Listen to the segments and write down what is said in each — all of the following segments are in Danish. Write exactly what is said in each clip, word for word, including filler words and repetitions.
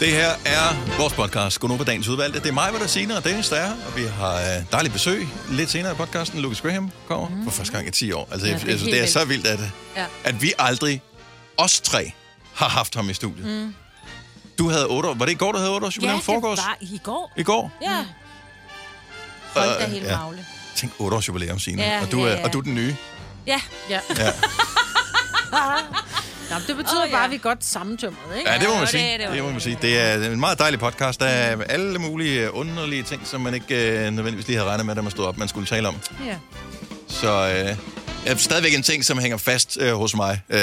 Det her er vores podcast, Godnova Dagens Udvalgte. Det er mig, der senere, og Dennis, der er, og vi har dejligt besøg lidt senere i podcasten. Lukas Graham kommer mm. for første gang i ti år. Altså, ja, det, er altså det er så vildt, at, ja. at vi aldrig, os tre, har haft ham i studiet. Mm. Du havde otte år. Var det i går, du havde otte års jubilæum? Ja, det var i går. I går? Ja. Mm. Folk er helt magle. Ja. Tænk otte års jubilæum, Signe. Ja, og, du, ja, ja. og du er den nye. Ja. Ja. ja. Nå, det betyder oh, bare, ja. at vi er godt sammentømret, ikke? Ja, det må man sige. Det, det, det, må man sige. Det er en meget dejlig podcast. Der er alle mulige underlige ting, som man ikke øh, nødvendigvis lige havde regnet med, da man stod op, man skulle tale om. Ja. Så øh, er stadigvæk en ting, som hænger fast øh, hos mig. Øh,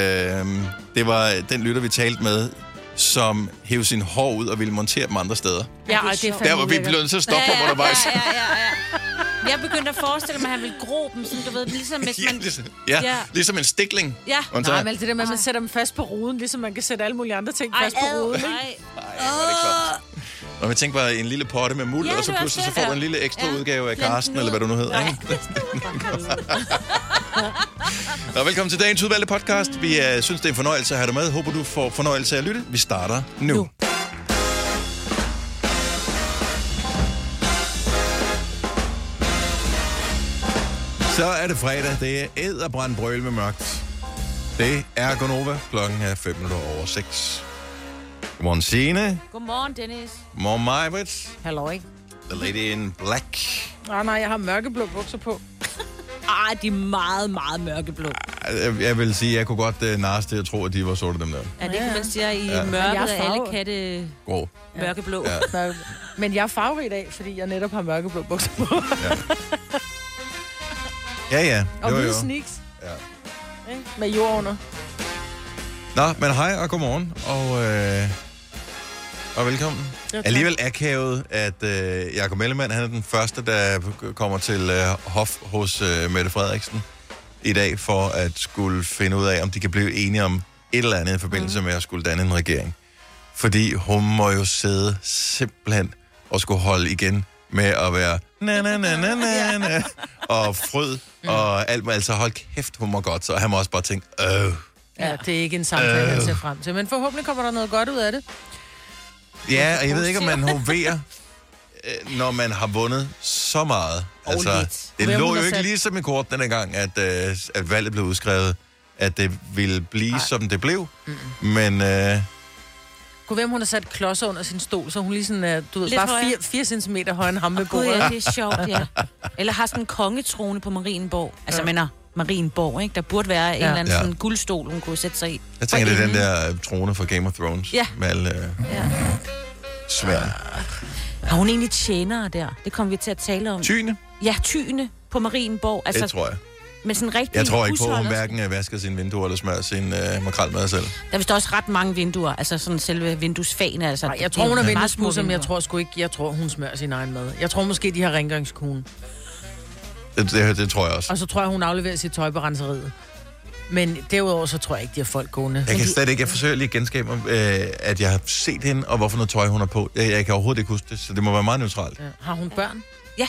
det var den lytter, vi talte med, som hævde sin hår ud og ville montere dem andre steder. Ja, og det er der var vi blevet nødt til at stoppe ja, ja, ja, undervejs. Ja, ja, ja, ja. Jeg begyndte at forestille mig, at han ville gro dem, sådan, du ved, ligesom hvis man... Ja, ligesom, ja, ja. ligesom en stikling. Ja. Nej, men det der med, at man sætter dem fast på ruden, ligesom man kan sætte alle mulige andre ting fast Ej, på ruden. Nej, nej, var det klart. Og vi tænkte bare en lille potte med muld, ja, og så pludselig så får du en lille ekstra ja. udgave af Carsten, eller hvad du nu hedder, ikke? Nå, velkommen til dagens udvalgte podcast. Vi uh, synes, det er en fornøjelse at have dig med. Håber, du får fornøjelse af at lytte. Vi starter nu. nu. Så er det fredag. Det er æderbrændt brøl med mørkt. Det er Gonova. Klokken er fem minutter over seks. Godmorgen, Signe. Godmorgen, Dennis. Godmorgen, Majbrit. Halløj. The lady in black. Nej, nej, jeg har mørkeblå bukser på. Ej, de er meget, meget mørkeblå. Jeg vil sige, jeg kunne godt uh, narste til at tro, at de var sorte, dem der. Ja, det kan man sige. I ja. mørket er alle katte grå. Mørkeblå. Ja. Ja. Men jeg er farverig i dag, fordi jeg netop har mørkeblå bukser på. ja. ja, ja. Og hvide sneaks. Ja. Med jord under. Nå, men hej og godmorgen. Og... Øh... Og velkommen. Okay. Alligevel akavet, at øh, Jacob Mellemmand, han er den første, der kommer til øh, hof hos øh, Mette Frederiksen i dag, for at skulle finde ud af, om de kan blive enige om et eller andet i forbindelse mm. med at skulle danne en regering. Fordi hun må jo sidde simpelthen og skulle holde igen med at være na na na na na, na og fryd mm. og alt. Altså hold kæft, hun må godt, så han må også bare tænke, øh. Ja, det er ikke en samtale, øh. han ser frem til. Men forhåbentlig kommer der noget godt ud af det. Ja, og jeg ved ikke, om man hoverer, når man har vundet så meget. Altså, det lå jo ikke ligesom i kort denne gang, at, at valget blev udskrevet, at det ville blive, Ej. som det blev. Mm-mm. Men... Øh... Gud, hvem hun har sat klodser under sin stol, så hun lige sådan, du ved, lidt bare fire, fire centimeter højere end ham ved bordet. Gud, ja, det er sjovt, ja. Eller har sådan en kongetrone på Marienborg. Altså, ja. mener... Marienborg, ikke? Der burde være en ja. eller anden ja. sådan guldstol, hun kunne sætte sig i. Jeg tænker, det er den der trone fra Game of Thrones. Ja. Med alle øh, ja. svær. Har hun egentlig tjenere der? Det kommer vi til at tale om. Tyne? Ja, tyne på Marienborg. Altså, det tror jeg. Men sådan rigtig Jeg tror ikke på, at hun hverken vasker sine vinduer eller smører sin øh, makrelmad selv. Der er vist også ret mange vinduer. Altså sådan selve vinduesfagene. Altså, Ej, jeg tror, hun er vinduesmusser, jeg tror sgu ikke, jeg tror, hun smører sin egen mad. Jeg tror måske, de har rengøringskone. Det, det, det tror jeg også. Og så tror jeg, hun afleverer sit tøj på renseriet. Men derudover, så tror jeg ikke, de har folk gående. Jeg kan slet ikke. Jeg forsøger lige at genskabe, øh, at jeg har set hende, og hvorfor noget tøj hun har på. Jeg, jeg kan overhovedet ikke huske det, så det må være meget neutralt. Ja. Har hun børn? Ja.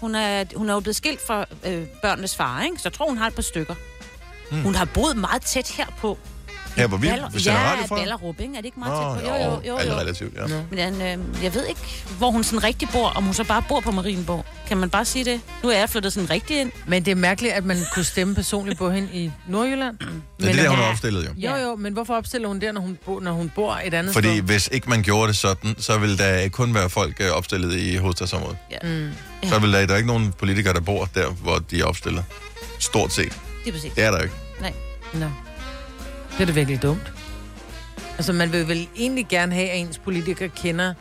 Hun er, hun er jo blevet skilt fra øh, børnenes far, ikke? Så jeg tror, hun har et par stykker. Hmm. Hun har boet meget tæt herpå. Her på vi? Hvis jeg har det fra? Ja, Ballerup, ikke? Er det ikke meget tæt på? Jo, jo, jo. Alt relativt, ja. Men øh, jeg ved ikke, hvor hun sådan rigtig bor, om hun så bare bor på Marienborg. Kan man bare sige det? Nu er jeg flyttet sådan rigtig ind. Men det er mærkeligt, at man kunne stemme personligt på hende i Nordjylland. Men ja, det er der, hun har opstillet, jo. Jo, jo, men hvorfor opstiller hun der, når hun, bo, når hun bor et andet Fordi sted? Fordi hvis ikke man gjorde det sådan, så ville der kun være folk opstillet i hovedstadsområdet. Ja. Mm. Så ville der, der ikke nogen politikere, der bor der, hvor de er opstillet. Stort set. Det er præcis. Det er der ikke. Nej. No. Det er det virkelig dumt. Altså, man vil vel egentlig gerne have, at ens politikere kender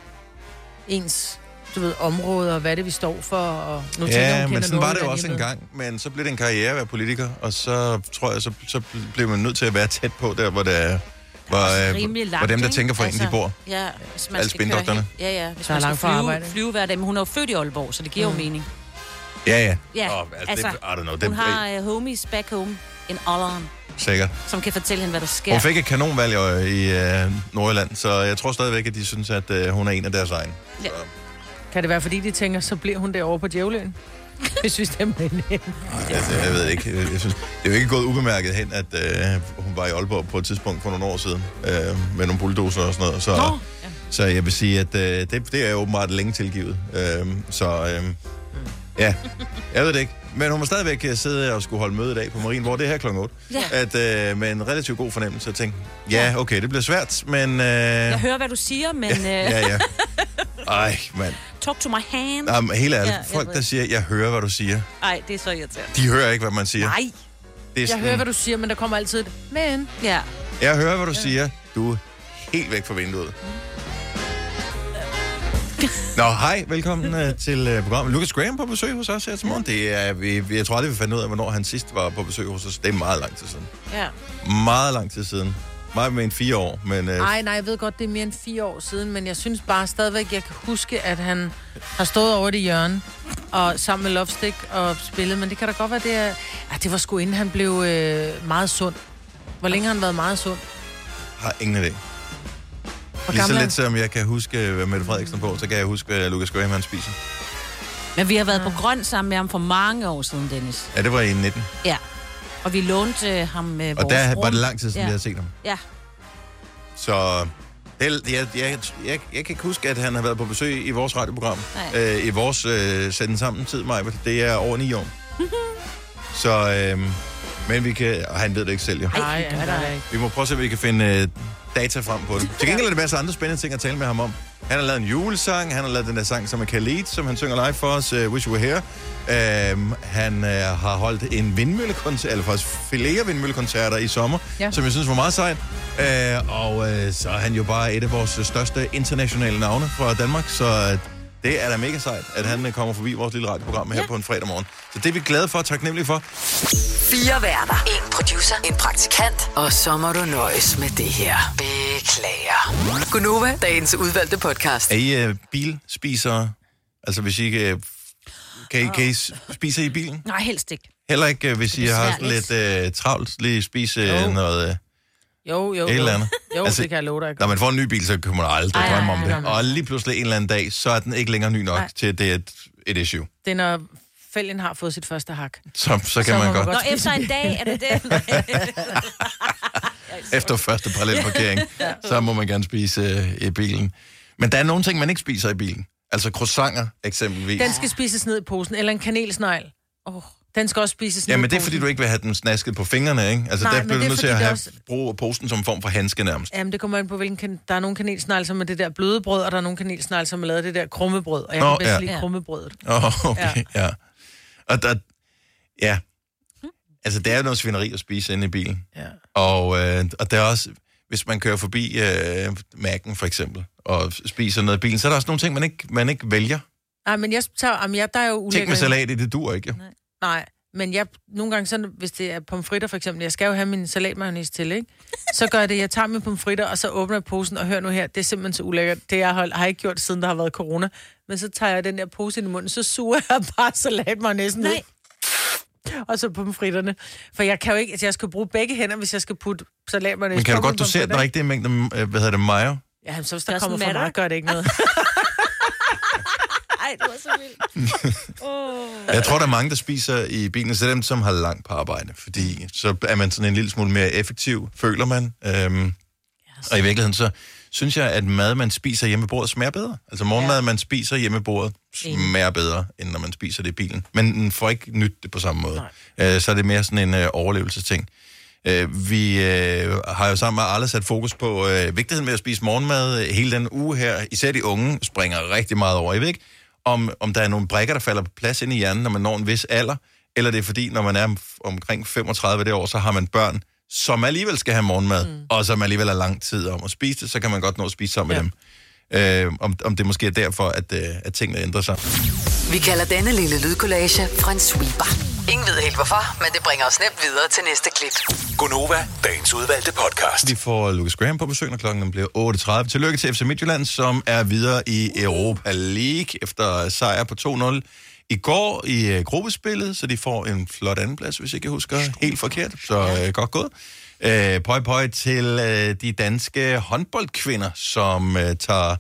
ens, du ved, områder, og hvad det vi står for. Og nu tænker, ja, men sådan var det jo også en gang. Men så blev det en karriere at være politiker, og så tror jeg, så, så blev man nødt til at være tæt på der, hvor det var, var dem, der tænker for en, altså, de bor. Ja, hvis man alle skal køre, ja, ja, hvis man skal flyve, flyve hver dag. Men hun er jo født i Aalborg, så det giver mm. jo mening. Ja, ja. ja. Oh, altså, altså, det, I don't know. Hun det, har uh, homies back home in Aalborg. Sikkert. Som kan fortælle hende, hvad der sker. Hun fik et kanonvalg i øh, Nordjylland, så jeg tror stadigvæk, at de synes, at øh, hun er en af deres egen. Ja. Kan det være, fordi de tænker, så bliver hun derovre på djævlen? Hvis vi stemmer hende. Nej, altså, jeg ved ikke. Jeg synes, det er jo ikke gået ubemærket hen, at øh, hun var i Aalborg på et tidspunkt for nogle år siden, øh, med nogle bulldozer og sådan noget. Så, Nå, ja. Så jeg vil sige, at øh, det, det er åbenbart længe tilgivet. Øh, så øh, ja, jeg ved det ikke. Men hun må stadigvæk sidde og skulle holde møde i dag på Marienborg. Det er her klokken otte. Ja. At, øh, med en relativt god fornemmelse at tænke, ja, okay, det bliver svært, men... Øh... Jeg hører, hvad du siger, men... Øh... Ja, ja. Ej, mand. Talk to my hand. Jamen, helt ærligt. Ja, folk, der siger, jeg hører, hvad du siger. Nej, det er så irriterende. De hører ikke, hvad man siger. Nej. Sådan... Jeg hører, hvad du siger, men der kommer altid et men. Ja. Jeg hører, hvad du ja. siger. Du er helt væk fra vinduet. Nå, hej. Velkommen uh, til uh, programmet. Lukas Graham på besøg hos os her til morgen. Det er, vi, jeg tror aldrig, vi fandt ud af, hvornår han sidst var på besøg hos os. Det er meget lang tid siden. Ja. Meget lang tid siden. Meget mere end fire år, men... Uh... Ej, nej, jeg ved godt, det er mere end fire år siden, men jeg synes bare stadigvæk, jeg kan huske, at han har stået over det hjørne, og sammen med Lovestick og spillet, men det kan da godt være, det er... Ja, det var sgu inden han blev øh, meget sund. Hvor længe har han været meget sund? Har ingen idé. Lige så lidt som jeg kan huske, hvad Mette Frederiksen på, så kan jeg huske, hvad Lukas Graham han spiser. Men vi har været ja. på grøn sammen med ham for mange år siden, Dennis. Ja, det var i nitten. Ja, og vi lånte ham med vores og der rum. Var det lang tid siden, ja. vi havde set ham. Ja. Så det, jeg, jeg, jeg, jeg kan huske, at han har været på besøg i vores radioprogram. Øh, I vores øh, sende sammen tid, Maja. Det er over ni år. Så, øh, men vi kan... Og han ved det ikke selv, jo. Nej, nej, nej. Vi må prøve at se, vi kan finde... Øh, data frem på det. Til gengæld er det masser af andre spændende ting at tale med ham om. Han har lavet en julesang, han har lavet den der sang, som er Khalid, som han synger live for os, uh, Wish You Were Here. Uh, han uh, har holdt en vindmøllekoncert, eller faktisk flere vindmøllekoncerter i sommer, ja. som jeg synes var meget sejt. Uh, og uh, så er han jo bare et af vores største internationale navne fra Danmark, så det er da mega sejt, at han kommer forbi vores lille radioprogram her ja. på en fredag morgen. Så det er vi glade for og taknemmelige for. Fire værter, en producer, en praktikant, og så må du nøjes med det her. Beklager. Gunova, dagens udvalgte podcast. Er I uh, bilspisere? Altså hvis I ikke... Uh, kan, kan I spise i bilen? Nej, helst ikke. Heller ikke, uh, hvis I har lidt uh, travlt, lige spise jo. noget... Uh, Jo, jo, et eller andet. Jo, altså, det kan jeg love dig. Når man får en ny bil, så kan man aldrig drømme om det. Og lige pludselig en eller anden dag, så er den ikke længere ny nok ej. til, det er et, et issue. Det er, når fælgen har fået sit første hak. Så, så kan så man, man godt. godt. Nå, efter en dag, er det det? Efter første parallelparkering, ja. så må man gerne spise øh, i bilen. Men der er nogle ting, man ikke spiser i bilen. Altså croissanter, eksempelvis. Den skal spises ned i posen, eller en kanelsnegl. Åh. Oh. Den skal også spises. Ja, men det er fordi, du ikke vil have den snasket på fingrene, ikke? Altså, nej, der bliver du nødt til at have også... bruge posen som form for handske nærmest. Jamen, det kommer an på, hvilken kan... Der er nogle kanelsnegle, som er det der bløde brød, og der er nogle kanelsnegle, som er lavet det der krummebrød, og jeg Nå, kan bedst ja. lide krummebrødet. Åh, oh, okay, ja. ja. Og der... Ja. Altså, det er jo noget svineri at spise inde i bilen. Ja. Og, øh, og der er også... Hvis man kører forbi øh, Mac'en, for eksempel, og spiser noget i bilen, så er der også nogle ting, man ikke, man ikke vælger. Nej, men jeg tager... Jamen, jeg, der er jo ulækkert... Ting med salat i, det dur ikke, jo. Nej. Nej, men jeg nogle gange sådan, hvis det er pomfritter for eksempel, jeg skal jo have min salatmayonnaise til, ikke? Så gør jeg det, jeg tager mine pomfritter, og så åbner jeg posen, og hører nu her, det er simpelthen så ulækkert. Det jeg har ikke gjort, siden der har været corona. Men så tager jeg den der pose ind i munden, så suger jeg bare salatmayonnaise ud. Og så pomfritterne. For jeg kan jo ikke, altså jeg skal bruge begge hænder, hvis jeg skal putte salatmayonnaise. Men kan du godt dosere den rigtige mængde, hvad hedder det, mayo? Ja, så hvis der, der kommer for meget, gør det ikke noget. Ej, det var så vildt. Oh. Jeg tror, der er mange, der spiser i bilen, så dem, som har langt på arbejde. Fordi så er man sådan en lille smule mere effektiv, føler man. Øhm, yes. Og i virkeligheden, så synes jeg, at mad, man spiser hjemme i bordet, smager bedre. Altså morgenmad, ja. man spiser hjemme i bordet, smager bedre, end når man spiser det i bilen. Men den får ikke nyt det på samme måde. Øh, så er det mere sådan en øh, overlevelsesting. Øh, vi øh, har jo sammen med Arla sat fokus på øh, vigtigheden med at spise morgenmad hele den uge her. Især de unge springer rigtig meget over, jeg ved ikke. Om, om der er nogle brikker, der falder på plads ind i hjernen, når man når en vis alder, eller det er fordi, når man er omkring femogtredive det år, så har man børn, som alligevel skal have morgenmad, mm. og som alligevel er lang tid om at spise det, så kan man godt nå at spise sammen ja. med dem. Øh, om, om det måske er derfor, at, at tingene ændrer sig. Vi kalder denne lille lydkollage for en sweeper. Ingen ved helt hvorfor, men det bringer os nemt videre til næste klip. Gunova, dagens udvalgte podcast. Vi får Lukas Graham på besøg, når klokken bliver otte tredive. Tillykke til F C Midtjylland, som er videre i Europa League efter sejr på to nul i går i uh, gruppespillet, så de får en flot andenplads, hvis ikke jeg husker helt forkert. Så uh, godt gået. Uh, pøj pøj til uh, de danske håndboldkvinder, som uh, tager...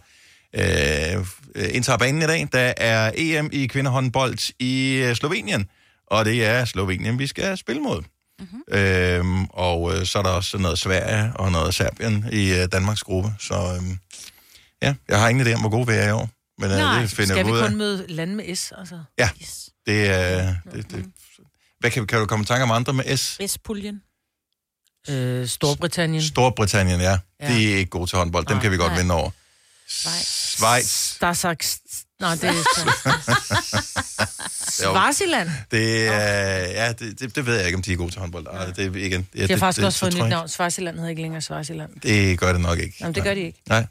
Uh, indtager banen i dag. Der er E M i kvindehåndbold i Slovenien, og det er Slovenien, vi skal spille mod. Mm-hmm. Øhm, og så er der også noget Sverige og noget Serbien i Danmarks gruppe, så øhm, Ja, jeg har ingen idé om, hvor gode vi er i år. Men nej, det finder skal vi ud kun af. Møde lande med S? Altså? Ja, yes. det er... Uh, det, det. Hvad kan, kan du komme i tanke om andre med S? S-puljen. Øh, Storbritannien. Storbritannien, ja. ja. De er ikke gode til håndbold. Dem nej, kan vi godt nej. vinde over. Schweiz. Der er sagt... Nej, det er... Svarsiland. Det er... Ja, det, det, det ved jeg ikke, om de er gode til håndbold. Nej, det er igen... Ja, det har faktisk det, også fået et nyt navn. Svarsiland hedder ikke længere Svarsiland. Det gør det nok ikke. Jamen, det gør de ikke. Nej.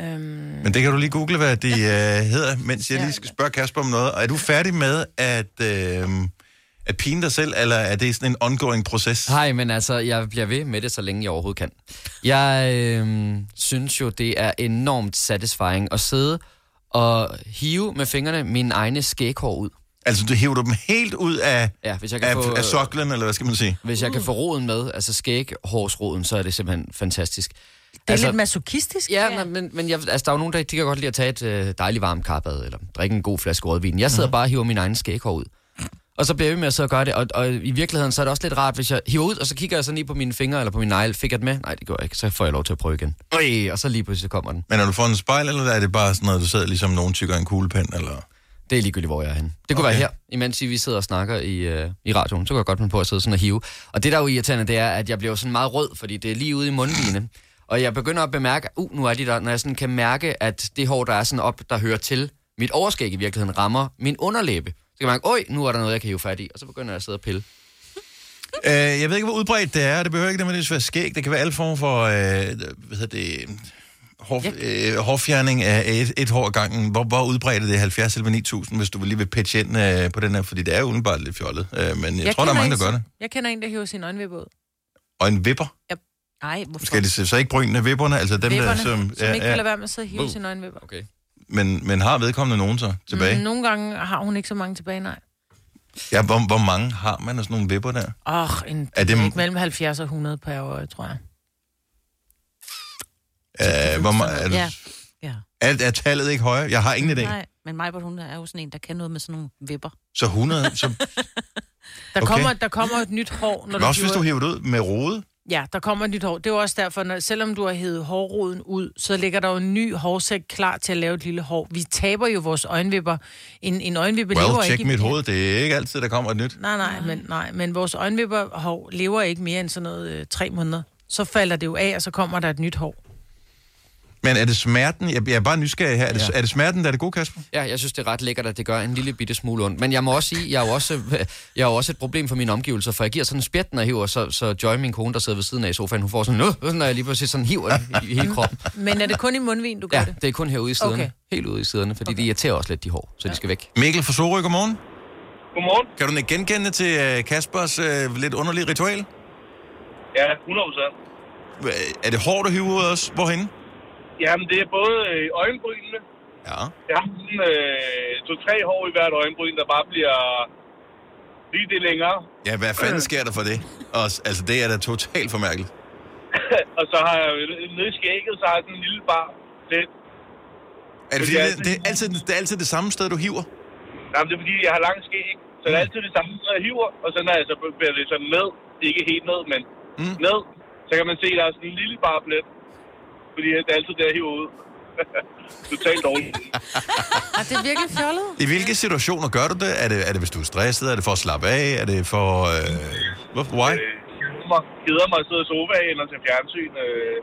Men det kan du lige google, hvad de uh, hedder, mens jeg lige skal spørge Casper om noget. Og er du færdig med at, uh, at pine dig selv, eller er det sådan en ongoing proces? Nej, men altså, jeg bliver ved med det, så længe jeg overhovedet kan. Jeg øh, synes jo, det er enormt satisfying at sidde og hive med fingrene mine egne skæghår ud. Altså, du hiver dem helt ud af, ja, hvis jeg kan af, få, af soklen, eller hvad skal man sige? Hvis jeg kan få roden med, altså skæghårsroden, så er det simpelthen fantastisk. Det er altså, lidt masochistisk. Ja, ja. men, men jeg, altså, der er jo nogen, der de kan godt lide at tage et øh, dejligt varmt karpad, eller drikke en god flaske rødvin. Jeg sidder mm. bare og hiver min egen skæghår ud. Og så bliver jeg med at sidde og gøre det. Og, og i virkeligheden, så er det også lidt rart, hvis jeg hiver ud, og så kigger jeg sådan lige på mine fingre, eller på min negle. Fik jeg det med? Nej, det gør jeg ikke. Så får jeg lov til at prøve igen. Øj, og så lige pludselig kommer den. Men er du foran en spejl, eller er det bare sådan noget, du sidder ligesom nogen tykker en kuglepen, eller... Det er ligegyldigt, hvor jeg er henne. Det kunne okay. være her, imens vi sidder og snakker i, øh, i radioen. Så kan jeg godt finde på at sidde sådan og hive. Og det, der er jo irriterende, det er, at jeg bliver sådan meget rød, fordi det er lige ude i mundvigene. Og jeg begynder at bemærke, uh, nu er de der, når jeg sådan kan mærke, at det hår, der er sådan op, der hører til, mit overskæg i virkeligheden rammer min underlæbe. Så kan man mærke, oj, nu er der noget, jeg kan hive fat i, og så begynder jeg at sidde og pille. øh, jeg ved ikke, hvor udbredt det er, det behøver ikke det med det svære skæg, det kan være alle former for, øh, hvad hedder det, hår, øh, hårfjerning af et, et hår gangen. Hvor, hvor udbredt er det? halvfjerds eller ni tusind, hvis du lige vil pitche ind øh, på den her, fordi det er jo udenbart lidt fjollet, øh, men jeg, jeg tror, der er mange, der gør det. Jeg kender en, der hiver sin øjenvipper ud. Øjenvipper? Yep. Nej, hvorfor? Skal de så ikke bryne vipperne? Altså dem, vipperne, der, som, som ja, ikke vil være ja. med at sidde og hive uh. sine øjenvipper. Okay. Men, men har vedkommende nogen så tilbage? Mm, nogle gange har hun ikke så mange tilbage, nej. Ja, hvor, hvor mange har man af sådan nogle vipper der? Åh, oh, en er det ikke mellem halvfjerds og hundrede per år, tror jeg. Æh, hvor ma- er, du, ja. Ja. Er, er tallet ikke højere? Jeg har ingen idé. Nej, men Majbert, hun er jo sådan en, der kan noget med sådan nogle vipper. Så hundrede? Så... der, okay. kommer, der kommer et nyt hår, når du også, hvis du hiver det ud med rode? Ja, der kommer et nyt hår. Det er også derfor, når, selvom du har hævet hårroden ud, så ligger der jo en ny hårsæk klar til at lave et lille hår. Vi taber jo vores øjenvipper. En, en øjenvippe well, lever ikke... Well, tjek mit hoved. Det er ikke altid, der kommer et nyt. Nej, nej, men, nej, men vores øjenvipperhår lever ikke mere end sådan noget øh, tre måneder. Så falder det jo af, og så kommer der et nyt hår. Men er det smerten? Jeg er bare nysgerrig her. Er det, ja. er det smerten, der er det gode, Kasper? Ja, jeg synes, det er ret lækkert, at det gør en lille bitte smule ondt. Men jeg må også sige, jeg er jo også, jeg er jo også et problem for mine omgivelser, for jeg giver sådan en spjæt, når jeg hiver, så, så Joy, min kone, der sidder ved siden af i sofaen, hun får sådan noget, når jeg lige pludselig sådan hiver i, i hele kroppen. Men er det kun i mundvin, du gør ja, det? Ja, det er kun herude i siderne. Okay. Helt ude i siderne, fordi okay. det irriterer også lidt de hår, så ja. de skal væk. Mikkel fra Sorø, godmorgen. Godmorgen. Kan du ikke genkende til Kaspers øh, lidt underlige ritual? Ja, hundrede procent. Er det hår, du hiver også? Hvorhenne? Jamen, det er både øjenbrynene. Ja. Jeg har sådan øh, to-tre hår i hvert øjenbryn, der bare bliver lige det længere. Ja, hvad fanden sker der for det? Også, altså, det er da totalt formærkeligt. Og så har jeg nede i skægget, så har jeg sådan en lille bar. Det er, det, fordi, det, det, er altid, det er altid det samme sted, du hiver? Jamen, det er fordi, jeg har lang skæg. Så det er altid det samme sted, jeg hiver. Og så når jeg så bliver det sådan ned, ikke helt ned, men mm. ned, så kan man se, der er sådan en lille barblet. Fordi det er altid der hiver ud. Totalt dårligt. Er det virkelig fjollet? I hvilke situationer gør du det? Er det, er det hvis du er stresset? Er det for at slappe af? Er det for... Hvorfor? Øh, why? Jeg keder mig at sidde i sofaen og til fjernsyn. Øh,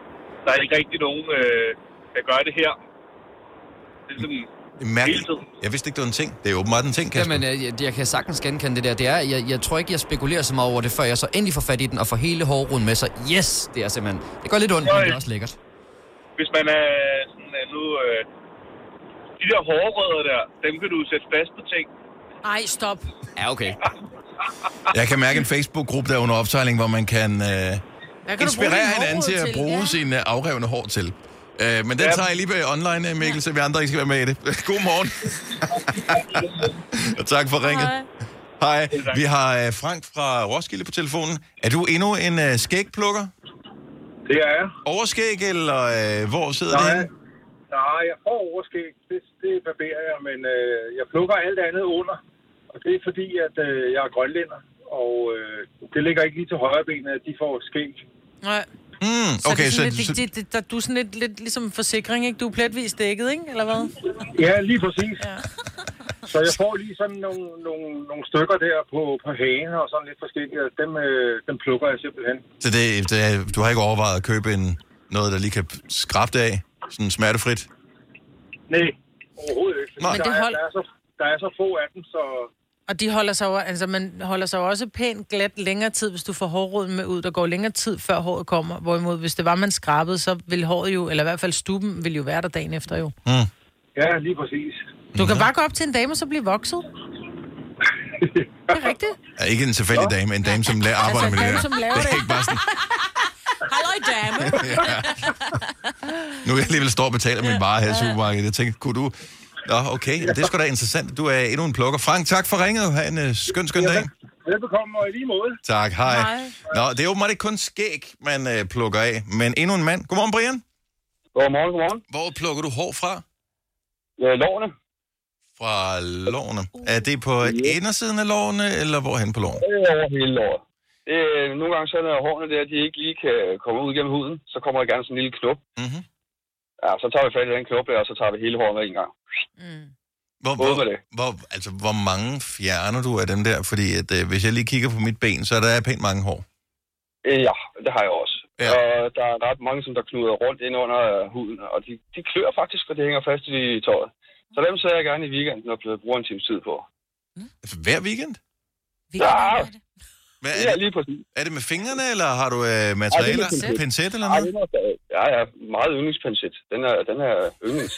der er ikke rigtig nogen, øh, der gør det her. Det er sådan... Mærkeligt. Jeg vidste ikke, det var en ting. Det er åbenbart en ting, Kasper. Jamen, jeg, jeg kan sagtens genkende det der. Det er, jeg, jeg tror ikke, jeg spekulerer så meget over det, før jeg så endelig får fat i den og får hele hårruden med sig. Yes, det er simpelthen... Det går lidt ondt, men det er også lækkert. Hvis man er sådan er nu... Øh, de der hårrødder der, dem kan du sætte fast på ting. Ej, stop. Ja, okay. Jeg kan mærke en Facebook-gruppe, der under opsejling, hvor man kan, øh, kan inspirere hinanden til at bruge ja. sine afrevne hår til. Øh, men den ja. tager jeg lige bag online, Mikkel, så vi andre ikke skal være med i det. God morgen. Og tak for ringet. Hej. Hej. Vi har øh, Frank fra Roskilde på telefonen. Er du endnu en øh, skægplukker? Det er jeg. Overskæg, eller øh, hvor sidder nej, det henne? Nej, jeg får overskæg. Det, det barberer jeg, men øh, jeg plukker alt andet under. Og det er fordi, at øh, jeg er grønlænder, og øh, det ligger ikke lige til højre benet, at de får skæg. Nej. Mm, okay, så, det så, lidt, så... Det, det, der, du er sådan lidt, lidt ligesom forsikring, ikke? Du er pletvis dækket, ikke? Eller hvad? Ja, lige præcis. Ja. Så jeg får lige sådan nogle, nogle, nogle stykker der på, på hagen og sådan lidt forskellige. Dem, øh, dem plukker jeg simpelthen. Så det, det, du har ikke overvejet at købe en, noget, der lige kan skrabe af? Sådan smertefrit? Nej, overhovedet ikke. Men der, det hold... er, der, er så, der er så få af dem, så... Og de holder sig over, altså man holder sig også pænt glat længere tid, hvis du får hårroden med ud. Der går længere tid, før håret kommer. Hvorimod, hvis det var, man skrabede, så ville håret jo, eller i hvert fald stuben, ville jo være der dagen efter jo. Mm. Ja, lige præcis. Du kan bare gå op til en dame, og så blive vokset. Det er rigtigt. Ja, ikke en tilfældig dame, men en dame, som laver arbejder altså, med dame, det her. Det er det. Ikke bare sådan... Halløj, dame. Ja. Nu er jeg alligevel stå og betale min vare her i supermarkedet. Jeg tænkte, kunne du... Nå, okay. Det er sgu da interessant. Du er endnu en plukker. Frank, tak for ringet. Ha' en uh, skøn, skøn dag. Velbekomme, og i lige måde. Tak, hej. hej. Nå, det er åbenbart ikke kun skæg, man uh, plukker af, men endnu en mand. Godmorgen, Brian. Godmorgen, godmorgen. Hvor plukker du hår fra? Ja, lårene. Fra lårene. Er det på yeah. indersiden af lårene, eller hvorhen på lårene? Det er over hele låret. Øh, nogle gange så når hårene der, de ikke lige kan komme ud gennem huden, så kommer der gerne sådan en lille knop. Mhm. Ja, så tager vi fat i den knop der, og så tager vi hele håret med en gang. Mm. Hvor, hvor, hvor, altså, hvor mange fjerner du af dem der? Fordi at, øh, hvis jeg lige kigger på mit ben, så er der pænt mange hår. Ja, det har jeg også. Ja. Og der er ret mange, som der knuder rundt ind under huden, og de, de klør faktisk, og det hænger fast i tøjet. Så dem ser jeg gerne i weekenden og bruger en times tid på. Mm. Hver weekend? Ja. Hvad er det? Ja, lige præcis. Er det med fingrene, eller har du øh, materialer? Ja, pincet. pincet eller noget? Ja, ja, meget yndlingspincet. Den er, den er yndlings.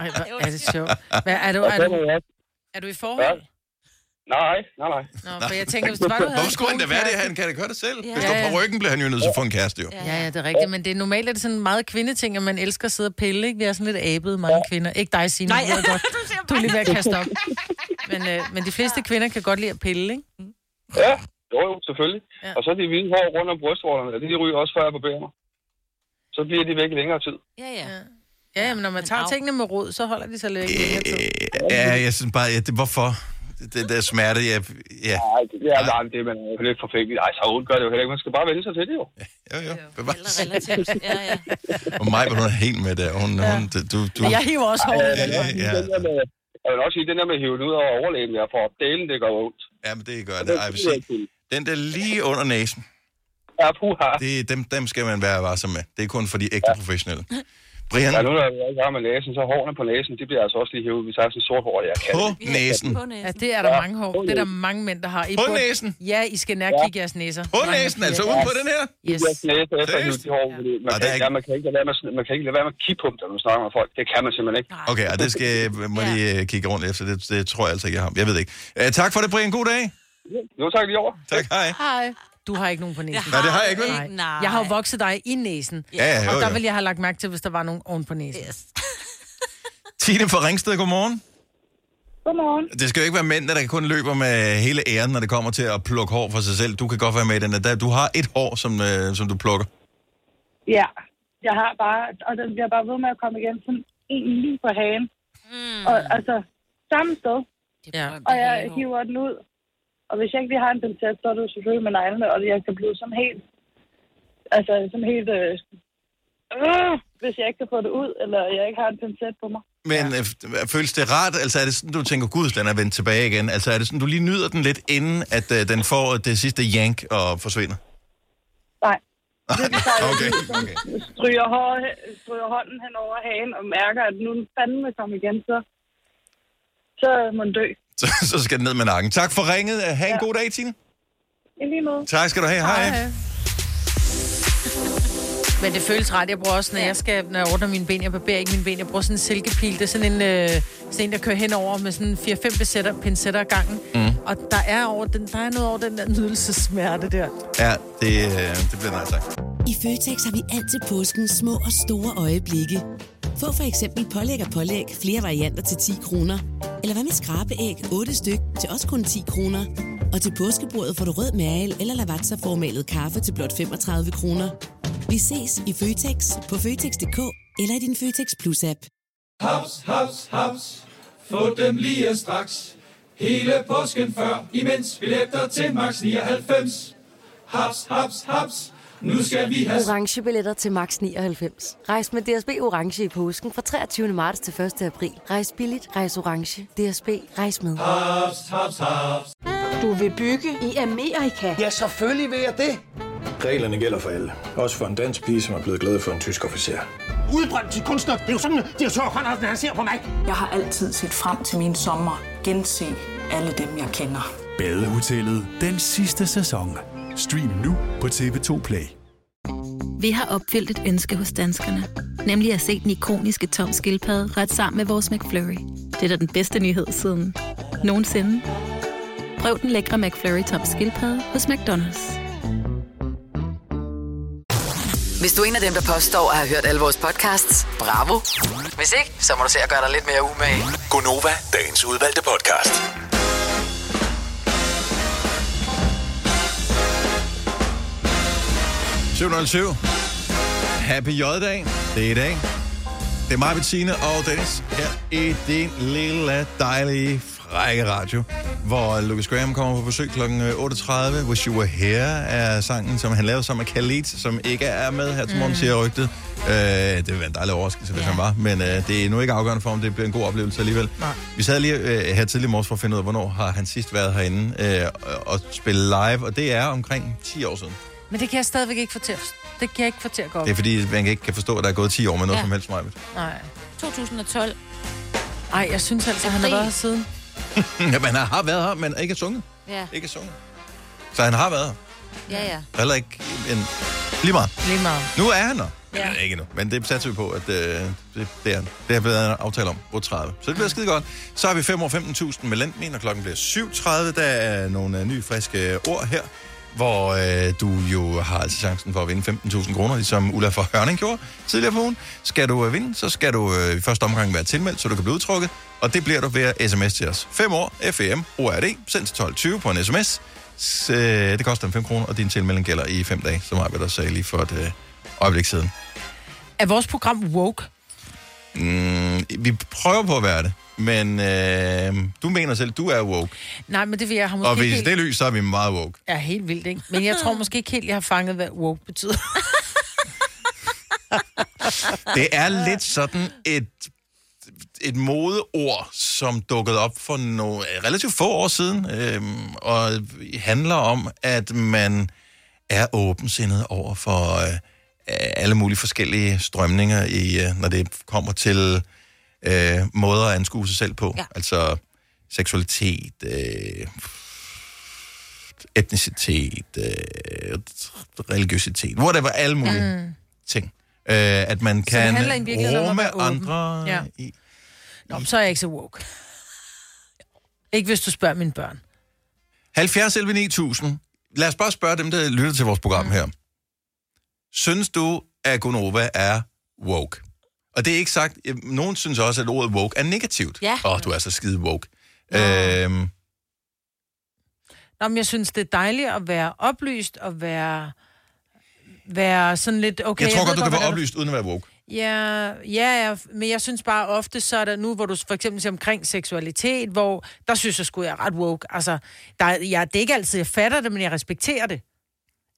Ej, hvor er det sjovt. Hvad, er, du, er, du, er, du, er du i forhold? Ja. Nej, nej, nej. Nå, for jeg tænker, hvis det var, du havde... Hvorfor skulle han da være det? Han kan da gøre det selv. Ja, hvis du på ryggen, bliver han jo nødt til at få en kæreste, jo. Ja, ja, det er rigtigt. Men det er normalt, at det er sådan meget kvindeting, at man elsker at sidde og pille, ikke? Vi er sådan lidt abede, mange kvinder. Ikke dig, Signe. Nej, ja. Du, du er lige ved at kaste op. Men, øh, men de fleste kvinder kan godt lide at pille, ikke? Ja, jo, jo, selvfølgelig. Ja. Og så de hvide hår rundt om brystvorterne, og de ryger også før jeg barberer mig. Så bliver de væk i længere tid. Ja, ja. Ja, ja, men når man tager men, tingene med rod, så holder de sig lidt øh, længere tid. Ja, jeg synes bare, ja, det, hvorfor? Det der smerte, ja. ja. Nej, det, ja, nej, det er man jo lidt forfængeligt. Ej, så ondt gør det jo heller ikke. Man skal bare vende sig til det, jo. Ja, jo, jo. Relativt. Ja, ja. Og mig, hun er helt med det. Hun, ja. hun, du, du... Jeg hiver også hårdt. Ja, ja, ja. ja. Jeg vil også sige, at den der med at hive den ud over overlæben, jeg får opdelen, det gør ondt. Jamen, det gør det. Ej, jeg vil sige, den der lige under næsen, ja, puha. Det, dem, dem skal man være varsom med. Det er kun for de ægte ja. professionelle. Brian? Ja, nu når jeg ikke har med næsen, så hårene på næsen, de bliver altså også lige hivet. Vi tager sådan en sort hår, jeg kan. På næsen? Ja, det er der ja. mange hår. Det er der mange mænd, der har. I på næsen? Ja, I skal nærkigge ja. jeres næser. På næsen? Altså uden på den her? Yes. Jeres næser efter at hive de hår. Man kan ikke lade være med at kigge på dem, når man snakker med folk. Det kan man simpelthen ikke. Okay, og det skal må lige uh, kigge rundt efter. Det, det tror jeg altså ikke, jeg har. Jeg ved ikke. Uh, tak for det, Brian. God dag. Jo, tak lige over. Tak, hej. Hej. Du har ikke nogen på næsen. Jeg nej, det har jeg ikke, vel? Nej. Nej. Jeg har jo vokset dig i næsen. Ja, ja, jo, jo. Og der ville jeg have lagt mærke til, hvis der var nogen oven på næsen. Yes. Tine fra Ringsted, godmorgen. Godmorgen. Det skal jo ikke være mænd, der kan kun løbe med hele æren, når det kommer til at plukke hår for sig selv. Du kan godt være med i den der. Du har et hår, som, øh, som du plukker. Ja, jeg har bare... Og den bliver bare ved med at komme igen sådan en lige på hagen. Mm. Og altså, samme sted. Ja. Og jeg hiver den ud. Og hvis jeg ikke lige har en pincet, så er det selvfølgelig med neglene, og jeg kan blive sådan helt, altså sådan helt, øh, øh, hvis jeg ikke kan få det ud, eller jeg ikke har en pincet på mig. Men ja. øh, føles det rart? Altså er det sådan, du tænker, gud, den er vendt tilbage igen? Altså er det sådan, du lige nyder den lidt, inden at øh, den får det sidste jank og forsvinder? Nej. Det er det, okay. okay. Stryger, hår, stryger hånden hen over hagen og mærker, at nu den fandme kommer igen, så, så må den dø. Så, så skal den ned med nakken. Tak for ringet. Ha' en ja. god dag, Tine. I lige måde. Tak skal du have. Hej. Hej. Men det føles ret. Jeg bruger også, når jeg, skal, når jeg ordner mine ben. Jeg barberer ikke mine ben. Jeg bruger sådan en silkepil. Det er sådan en, øh, sådan en der kører henover med sådan fire-fem pincetter ad gangen. Mm. Og der er, over den, der er noget over den der nydelsesmerte der. Ja, det, øh, det bliver nej tak. I Føtex har vi altid påsken små og store øjeblikke. Få for eksempel pålæg og pålæg flere varianter til ti kroner. Eller hvad med skrabeæg otte styk til også kun ti kroner. Og til påskebordet får du rød mal eller lavatserformalet kaffe til blot femogtredive kroner. Vi ses i Føtex på Føtex punktum d k eller i din Føtex Plus-app. Haps, haps, haps. Få dem lige straks. Hele påsken før, imens billetter til max nioghalvfems. Haps, haps, haps. Nu skal vi have orange billetter til max nioghalvfems. Rejs med D S B orange i påsken fra treogtyvende marts til første april. Rejs billigt, rejs orange. D S B, rejs med. Hops, hops, hops. Du vil bygge i Amerika? Ja, selvfølgelig vil jeg det. Reglerne gælder for alle. Også for en dansk pige, som er blevet glad for en tysk officer. Udbrøndt til kunstner. Det er jo sådan, at de har tørt, han ser på mig. Jeg har altid set frem til min sommer. Gense alle dem, jeg kender. Badehotellet. Den sidste sæson. Stream nu på T V to Play. Vi har opfyldt et ønske hos danskerne. Nemlig at se den ikoniske Toms skildpadde ret sammen med vores McFlurry. Det er da den bedste nyhed siden nogensinde. Prøv den lækre McFlurry Toms skildpadde hos McDonald's. Hvis du er en af dem, der påstår at have hørt alle vores podcasts, bravo. Hvis ikke, så må du se at gøre dig lidt mere umage. Gonova, dagens udvalgte podcast. syv nul syv. Happy J-dag. Det er i dag. Det er mig, Bettine og Dennis her i din lille, dejlige, frække radio, hvor Lukas Graham kommer på besøg klokken otte tredive. Wish You Were Here er sangen, som han lavede sammen med Khalid, som ikke er med her til morgen, mm. siger rygtet. Øh, det vil være en dejlig overraskelse, hvis yeah. han var, men øh, det er nu ikke afgørende for, om det bliver en god oplevelse alligevel. Nej. Vi sad lige øh, her tidlig i morges for at finde ud af, hvornår har han sidst været herinde øh, og spille live, og det er omkring ti år siden. Men det kan jeg stadigvæk ikke få til at, det kan jeg ikke få til at gå op. Det er fordi, man ikke kan forstå, at der er gået ti år med noget ja. som helst meget. Nej, to tusind og tolv. Ej, jeg synes altså, han har været her siden. Ja, men han har været her, men ikke sunget. Ja. Ikke sunget. Så han har været her. Ja, ja. Heller ikke en... Lige meget. Lige meget. Nu er han her. Ja. Men ikke nu. Men det satser vi på, at øh, det, det er han. Det har vi lavet en aftale om. otte tredive. Så det bliver skide godt. Så har vi fem femten tusind med Landmin, og klokken bliver syv tredive. Der er nogle øh, nye, friske ord her, hvor øh, du jo har altså chancen for at vinde femten tusind kroner, ligesom Ulla fra Hørning gjorde tidligere på ugen. Skal du øh, vinde, så skal du øh, i første omgang være tilmeldt, så du kan blive udtrukket, og det bliver du ved at sms til os. fem år, F M, O R D, sendt til tolv tyve på en sms. Så, øh, det koster fem kroner, og din tilmelding gælder i fem dage, som arbejder sagde lige for et øh, øjeblik siden. Er vores program woke? Mm, vi prøver på at være det. Men øh, du mener selv, du er woke. Nej, men det vil jeg have måske og hvis helt... det lys, så er vi meget woke. Ja, helt vildt, ikke? Men jeg tror måske ikke helt, jeg har fanget, hvad woke betyder. Det er lidt sådan et, et modeord, som dukkede op for nogle relativt få år siden, øh, og handler om, at man er åbensindet over for øh, alle mulige forskellige strømninger, i, øh, når det kommer til... Øh, måder at anskue sig selv på. Ja. Altså seksualitet, øh, etnicitet, øh, religiøsitet, whatever, alle mulige mm. ting. Øh, at man kan rumme andre ja. i... Nå, så er jeg ikke så woke. Ikke hvis du spørger mine børn. halvfjerds elleve ni tusind. Lad os bare spørge dem, der lytter til vores program mm. her. Synes du, at Gonova er woke? Og det er ikke sagt... Nogen synes også, at ordet woke er negativt. Åh, ja. oh, du er så skide woke. Ja. Øhm. Nå, men jeg synes, det er dejligt at være oplyst, og være, være sådan lidt... Okay, jeg tror jeg godt, du godt, kan være oplyst, du... uden at være woke. Ja, ja, ja, men jeg synes bare ofte, så er der nu, hvor du for eksempel siger omkring seksualitet, hvor der synes jeg sgu, jeg er ret woke. Altså, der, jeg, det er ikke altid, jeg fatter det, men jeg respekterer det.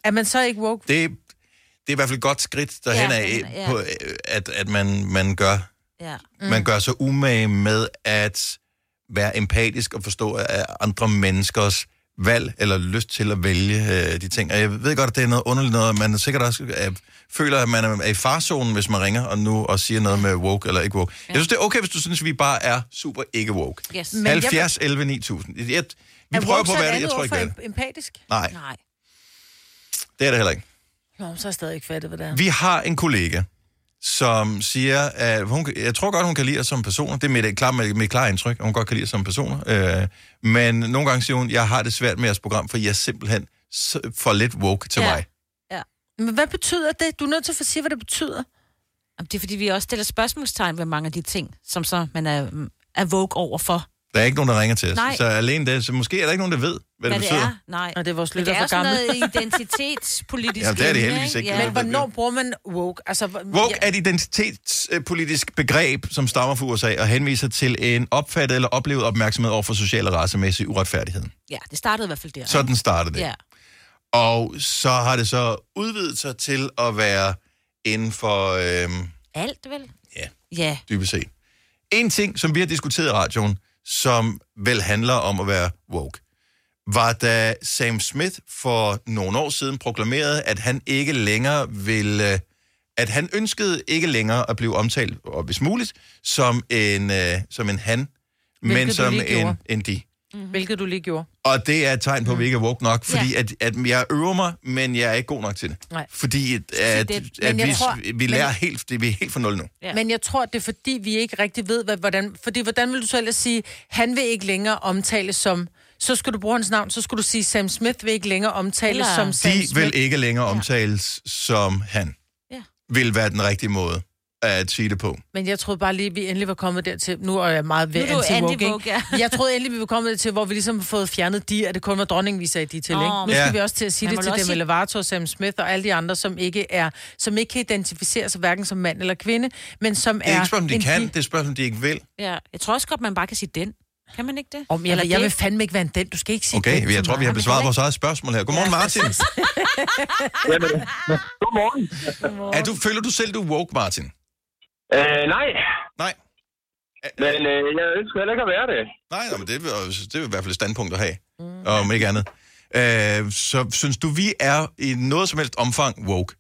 Er man så ikke woke? Det Det er i hvert fald et godt skridt derhen ja, af, ja. På, at, at man, man, gør, ja. mm. man gør sig umage med at være empatisk og forstå andre menneskers valg eller lyst til at vælge øh, de ting. Og jeg ved godt, at det er noget underligt noget. Man sikkert også øh, føler, at man er i farzonen, hvis man ringer og nu og siger noget med woke eller ikke woke. Ja. Jeg synes, det er okay, hvis du synes, vi bare er super ikke woke. Yes. halvfjerds elleve ni tusind. Jeg, vi er prøver på at være det, jeg tror ikke det. Er empatisk? Nej. Nej. Det er det heller ikke. Nå, så har jeg stadig ikke fattet, hvad det er. Vi har en kollega, som siger, at hun, jeg tror godt, hun kan lide os som personer. Det er mit klare, mit klare indtryk, at hun godt kan lide os som personer. Øh, men nogle gange siger hun, jeg har det svært med jeres program, for jeg er simpelthen for lidt woke til ja. mig. Ja. Men hvad betyder det? Du er nødt til at sige, hvad det betyder. Jamen, det er, fordi vi også stiller spørgsmålstegn ved mange af de ting, som så man er, er woke overfor. Der er ikke nogen, der ringer til os. Nej. Så alene det, så måske er der ikke nogen, der ved, hvad, hvad det betyder. Det er. Nej. Og det er vores lytter for gamle. Det er sådan noget identitetspolitisk. Ja, det er det heldigvis ikke. Ja. Men hvornår bruger man woke? Altså, woke ja. er et identitetspolitisk begreb, som stammer fra U S A og henviser til en opfattet eller oplevet opmærksomhed over for social og racemæssig uretfærdighed. Ja, det startede i hvert fald der. Sådan startede det. Ja. Og så har det så udvidet sig til at være inden for... Øhm, alt, vel? Ja, yeah. Dybest set. En ting, som vi har diskuteret i radioen, som vel handler om at være woke, var da Sam Smith for nogle år siden proklamerede, at han ikke længere ville... at han ønskede ikke længere at blive omtalt, og hvis muligt, som en, øh, som en han, hvilket men som en, en de. Mm-hmm. Hvilket du lige gjorde. Og det er et tegn på, at vi ikke er woke nok, fordi ja. at, at jeg øver mig, men jeg er ikke god nok til det. Nej. Fordi at, at, det, at vi, tror, vi lærer men, helt, det, vi er helt for nul nu. Ja. Men jeg tror, det er fordi, vi ikke rigtig ved, hvad, hvordan... Fordi hvordan vil du så ellers sige, han vil ikke længere omtales som... Så skal du bruge hans navn, så skal du sige, Sam Smith vil ikke længere omtales ja. som Sam Smith. De vil ikke længere omtales ja. som han. Vil være den rigtige måde at sige det på. Men jeg troede bare lige, vi endelig var kommet dertil. Nu er jeg meget ved anti-woke, ja. Jeg troede endelig, vi var kommet dertil, hvor vi ligesom har fået fjernet de, at det kun var dronningen, vi sagde de til. Oh, ikke? Nu skal ja. vi også til at sige man det til dem, sige... Elevator, Sam Smith og alle de andre, som ikke er, som ikke kan identificere sig hverken som mand eller kvinde, men som er... Det er ikke spørgsmål, de kan, det er spørgsmål, de ikke vil. Ja. Jeg tror også godt, man bare kan sige den. Kan man ikke det? Om, jeg, jeg vil fandme ikke være en den. Du skal ikke sige okay, den. Okay, jeg tror, vi har besvaret vores eget spørgsmål her. Godmorgen, Martin. Godmorgen. Godmorgen. Er du, føler du selv, du er woke, Martin? Øh, nej. Nej. Men øh, jeg ønsker heller ikke at være det. Nej, nej men det, det er i hvert fald et standpunkt at have. Mm. Om ikke andet. Øh, så synes du, vi er i noget som helst omfang woke?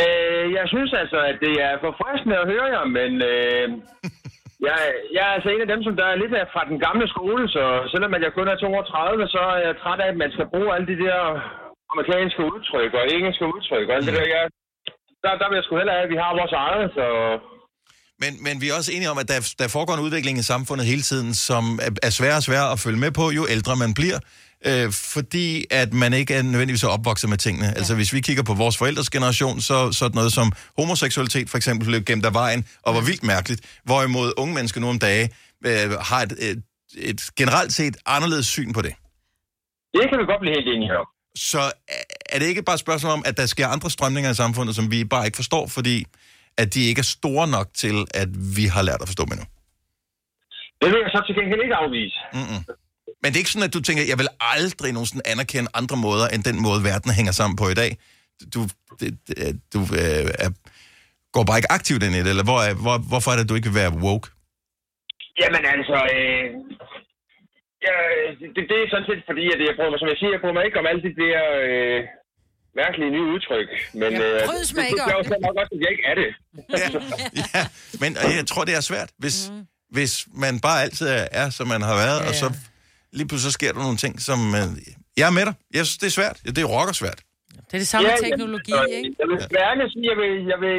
Øh, jeg synes altså, at det er forfriskende at høre jer, men... Øh... Jeg, jeg er altså en af dem, som der er lidt af fra den gamle skole, så selvom jeg kun er toogtredive, så er jeg træt af, at man skal bruge alle de der amerikanske udtryk og engelske udtryk og alt det der. Jeg, der, der vil jeg sgu hellere have, at vi har vores eget, så... Men, men vi er også enige om, at der, der foregår en udvikling i samfundet hele tiden, som er sværere og sværere at følge med på, jo ældre man bliver, øh, fordi at man ikke er nødvendigvis så opvokset med tingene. Ja. Altså hvis vi kigger på vores forældres generation, så sådan noget som homoseksualitet for eksempel blev gemt af vejen, og var vildt mærkeligt, hvorimod unge mennesker nu om dage øh, har et, et, et generelt set anderledes syn på det. Det kan vi godt blive helt enige om. Så er det ikke bare et spørgsmål om, at der sker andre strømninger i samfundet, som vi bare ikke forstår, fordi... at de ikke er store nok til, at vi har lært at forstå dem endnu. Det vil jeg så til gengæld ikke afvise. Mm-mm. Men det er ikke sådan, at du tænker, jeg vil aldrig nogensinde anerkende andre måder, end den måde, verden hænger sammen på i dag. Du, det, du øh, er, går bare ikke aktivt ind i det, eller hvor, hvor, hvorfor er det, at du ikke vil være woke? Jamen altså, øh, ja, det, det er sådan set fordi, at jeg prøver, som jeg siger, jeg prøver mig ikke om alt det der... Øh, mærkelige nye udtryk, men ja, øh, det synes jeg også nok godt, at jeg ikke er det. ja, ja, men jeg tror, det er svært, hvis, mm. hvis man bare altid er, som man har været, ja, og så lige pludselig så sker der nogle ting, som... Øh, jeg er med dig. Jeg synes, det er svært. Det er rocker-svært. Det er det samme ja, teknologi, ja, ikke? Jeg vil gerne sige, jeg vil, jeg vil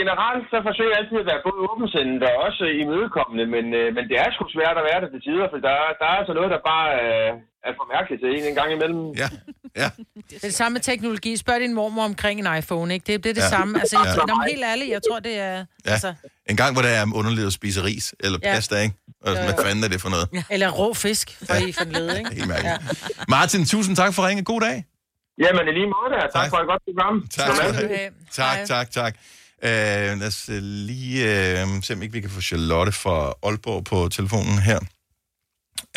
generelt så forsøge altid at være både åbensindet og også imødekommende, men, øh, men det er sgu svært at være der til tider, for der, der er altså noget, der bare øh, er for mærkeligt til en en gang imellem. Ja, ja. Det er det samme teknologi. Spørg din mormor omkring en iPhone, ikke? Det er det, er det ja. samme. Altså, jeg ja. er helt ærlig, jeg tror, det er... Ja. Altså... En gang, hvor der er underlivet at spise ris eller ja. pasta, ikke? Altså, hvad fanden er det for noget? Ja. Eller rå fisk, for ja. I fandt led, ikke? Helt mærkeligt. Ja. Martin, tusind tak for at ringe. God dag. Jamen, i lige måde, tak, tak for et godt program. Tak, okay. tak, tak, tak. Øh, lad os lige øh, se, om ikke vi kan få Charlotte fra Aalborg på telefonen her.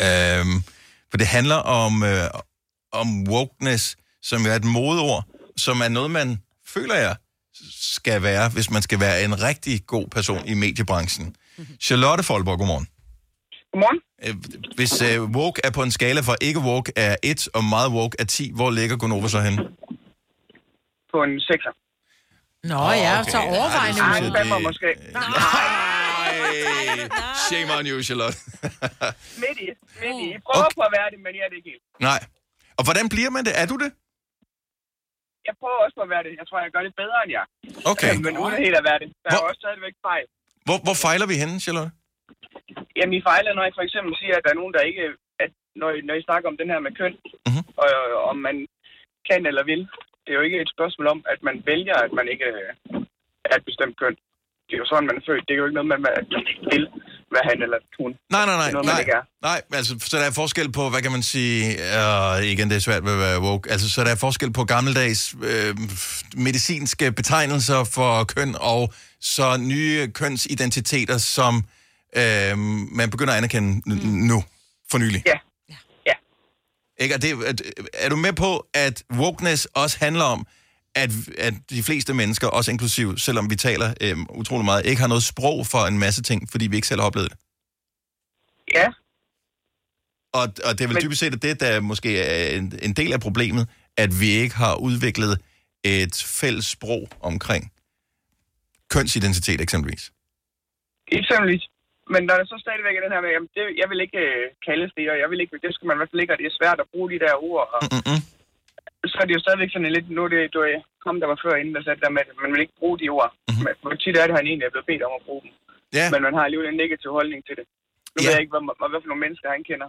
Øh, for det handler om, øh, om wokeness, som er et modeord, som er noget, man føler, jeg skal være, hvis man skal være en rigtig god person i mediebranchen. Charlotte fra Aalborg, godmorgen. Godmorgen. Hvis øh, woke er på en skala fra ikke woke er et og meget woke er ti, hvor ligger Gunova så henne? På en sekser. Nå oh, ja, okay. Så overvejende. Nej, en femmer måske. Nej! Nej. Shame on you, Charlotte. midt i, midt i. Jeg prøver okay. på at være det, men jeg er det ikke helt. Nej. Og hvordan bliver man det? Er du det? Jeg prøver også på at være det. Jeg tror, jeg gør det bedre end jeg. Okay. Men uden helt at være det. Der hvor... er også stadigvæk fejl. Hvor, hvor fejler vi henne, Charlotte? Jamen, I fejler, når I for eksempel siger, at der er nogen, der ikke... At når, I, når I snakker om den her med køn, mm-hmm. og, og om man kan eller vil, det er jo ikke et spørgsmål om, at man vælger, at man ikke er et bestemt køn. Det er jo sådan, man er født. Det er jo ikke noget med, at man ikke vil være han eller hun. Nej, nej, nej. Noget, nej, nej altså, så der er forskel på, hvad kan man sige... Øh, igen, det er svært ved at være woke. Altså, så der er forskel på gammeldags øh, medicinske betegnelser for køn, og så nye kønsidentiteter, som... Øhm, man begynder at anerkende n- mm. nu, for nylig. Ja, ja. Ikke? Og det, at, er du med på, at wokeness også handler om, at, at de fleste mennesker, også inklusiv, selvom vi taler øh, utrolig meget, ikke har noget sprog for en masse ting, fordi vi ikke selv har oplevet det? Ja. Og, og det er vel Men... dybest set at det, der måske er en, en del af problemet, at vi ikke har udviklet et fælles sprog omkring kønsidentitet eksempelvis. Eksempelvis. Men når der så stadigvæk er den her med, jamen det, jeg vil ikke øh, kaldes det, og jeg vil ikke, det skal man i hvert fald ikke, og det er svært at bruge de der ord. Og mm-hmm. Så er det jo stadigvæk sådan lidt, nu det du kom der var før inden, der sagde der med, at man vil ikke bruge de ord. Mm-hmm. Hvor tit er det, han egentlig er blevet bedt om at bruge dem. Yeah. Men man har alligevel en negativ holdning til det. Nu yeah. ved jeg ikke, hvad, hvad, hvad for nogle mennesker han kender.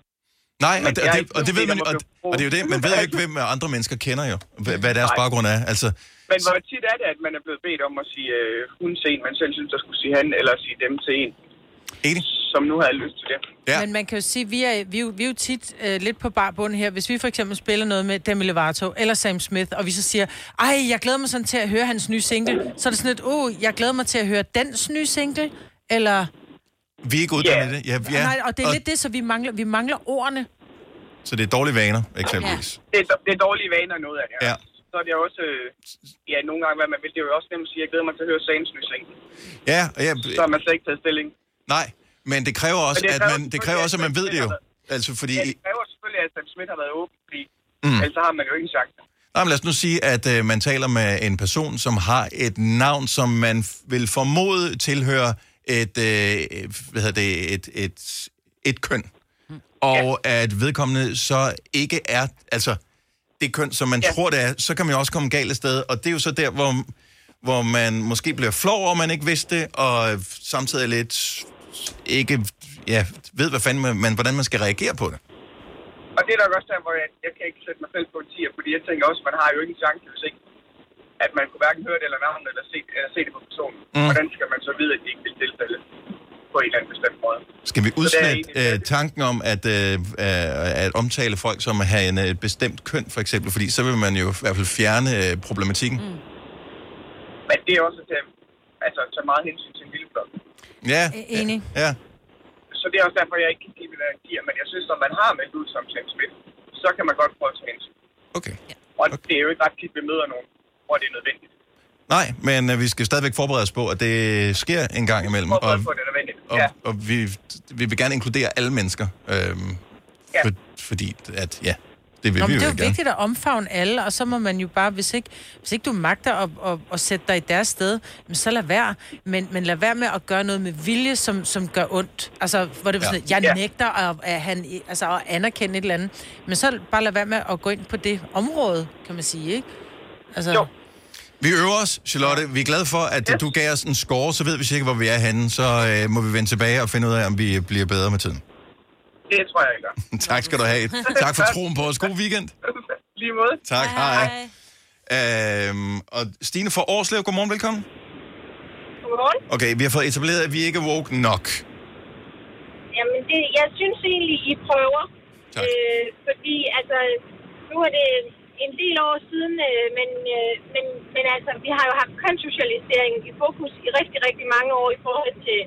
Nej, og det, og, det, og det ved man jo, og, og det er jo det, man ved jo ikke, hvem andre mennesker kender jo, hvad deres Nej. Baggrund er. Altså, men hvor tit er det, at man er blevet bedt om at sige øh, hun til en, man selv synes, der skulle sige han, eller sige dem til en, Enig. Som nu har lyst til det. Ja. Men man kan jo sige, vi er, vi er, vi er jo tit øh, lidt på barbunden her. Hvis vi for eksempel spiller noget med Demi Lovato eller Sam Smith, og vi så siger, ej, jeg glæder mig sådan til at høre hans nye single, så er det sådan lidt, åh, oh, jeg glæder mig til at høre dans nye single, eller... Vi er ikke uddannet yeah. det. Ja, ja. Nej, og det er og... lidt det, så vi mangler, vi mangler ordene. Så det er dårlige vaner, eksempelvis. Ja. Det, er, det er dårlige vaner, noget af det. Ja. Så er det også, ja, nogle gange, hvad man vil, det er jo også nemt at sige, jeg glæder mig til at høre Sagens nye single. Ja, ja. Så har man slet ikke taget stilling. Nej, men det kræver også, det at man, det kræver også, at man ved det jo. Altså, fordi... Ja, det kræver selvfølgelig, at Sam Smith har været åben, fordi mm. ellers har man jo ingen chance. Nej, men lad os nu sige, at øh, man taler med en person, som har et navn, som man vil formode tilhører et, øh, hvad hedder det, et, et, et køn. Og ja. At vedkommende så ikke er, altså det køn, som man ja. Tror, det er, så kan man jo også komme galt af sted. Og det er jo så der, hvor, hvor man måske bliver flov, og man ikke vidste det, og samtidig lidt ikke ja, ved, hvad fanden man, man, hvordan man skal reagere på det. Og det er nok også der, hvor jeg, jeg kan ikke sætte mig selv på en tier, fordi jeg tænker også, man har jo ikke en chance, hvis ikke at man kunne hverken høre det eller navnet, eller se, eller se det på personen. Mm. Hvordan skal man så vide, at de ikke vil tilfælde på en eller anden bestemt måde? Skal vi udsnatte øh, tanken om at, øh, at omtale folk som at have en øh, bestemt køn, for eksempel? Fordi så vil man jo i hvert fald fjerne øh, problematikken. Mm. Men det er også at tage, altså, tage meget hensyn til en lille blok. Ja. Enig. Ja. Så det er også derfor, jeg ikke kan give det der gear, men jeg synes, når man har meldt ud som Sam Smith, så kan man godt prøve at tage hensyn. Okay. Ja. Og okay. Det er jo ikke ret tit, vi møder nogen. Og det er nødvendigt. Nej, men øh, vi skal stadigvæk forberede os på, at det sker en gang imellem. Og, på, det er og, ja. og, og vi, vi vil gerne inkludere alle mennesker. Øh, ja. for, fordi, at ja, det vil Nå, vi jo det er jo vigtigt at omfavne alle, og så må man jo bare, hvis ikke, hvis ikke du magter at, at, at sætte dig i deres sted, så lad være. Men, men lad være med at gøre noget med vilje, som, som gør ondt. Altså, hvor det er ja. Sådan, jeg ja. Nægter at, at, han, altså, at anerkende et eller andet. Men så bare lad være med at gå ind på det område, kan man sige, ikke? Altså... Jo. Vi øver os, Charlotte. Vi er glade for, at yes. du gav os en score, så ved vi sikkert, hvor vi er henne. Så øh, må vi vende tilbage og finde ud af, om vi bliver bedre med tiden. Det tror jeg, jeg gør. Tak skal du have. Tak for troen på os. God weekend. Lige måde. Tak, hej. hej. hej. Øhm, og Stine fra Årslev, godmorgen, velkommen. Godmorgen. Okay, vi har fået etableret, at vi ikke er woke nok. Jamen, det, jeg synes egentlig, I prøver. Tak. Øh, fordi, altså, nu er det... en del år siden, men, men, men altså, vi har jo haft kønssocialisering i fokus i rigtig, rigtig mange år i forhold til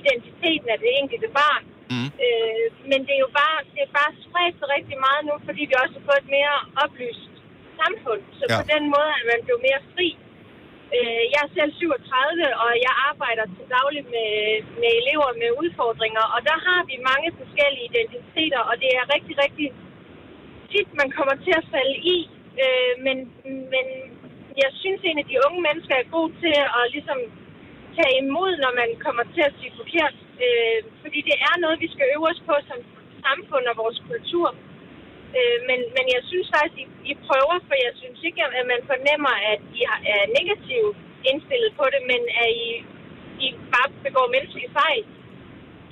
identiteten af det enkelte barn. Mm. Øh, men det er jo bare, det er bare spredt rigtig meget nu, fordi vi også har fået et mere oplyst samfund. Så ja. På den måde er man blevet mere fri. Øh, jeg er selv syvogtredive, og jeg arbejder til daglig med, med elever med udfordringer, og der har vi mange forskellige identiteter, og det er rigtig, rigtig tit, man kommer til at falde i, øh, men, men jeg synes egentlig, at de unge mennesker er gode til at ligesom tage imod, når man kommer til at sige forkert. Øh, fordi det er noget, vi skal øve os på som samfund og vores kultur. Øh, men, men jeg synes faktisk, at I prøver, for jeg synes ikke, at man fornemmer, at I er negativt indstillet på det, men at I, I bare begår menneskelige fejl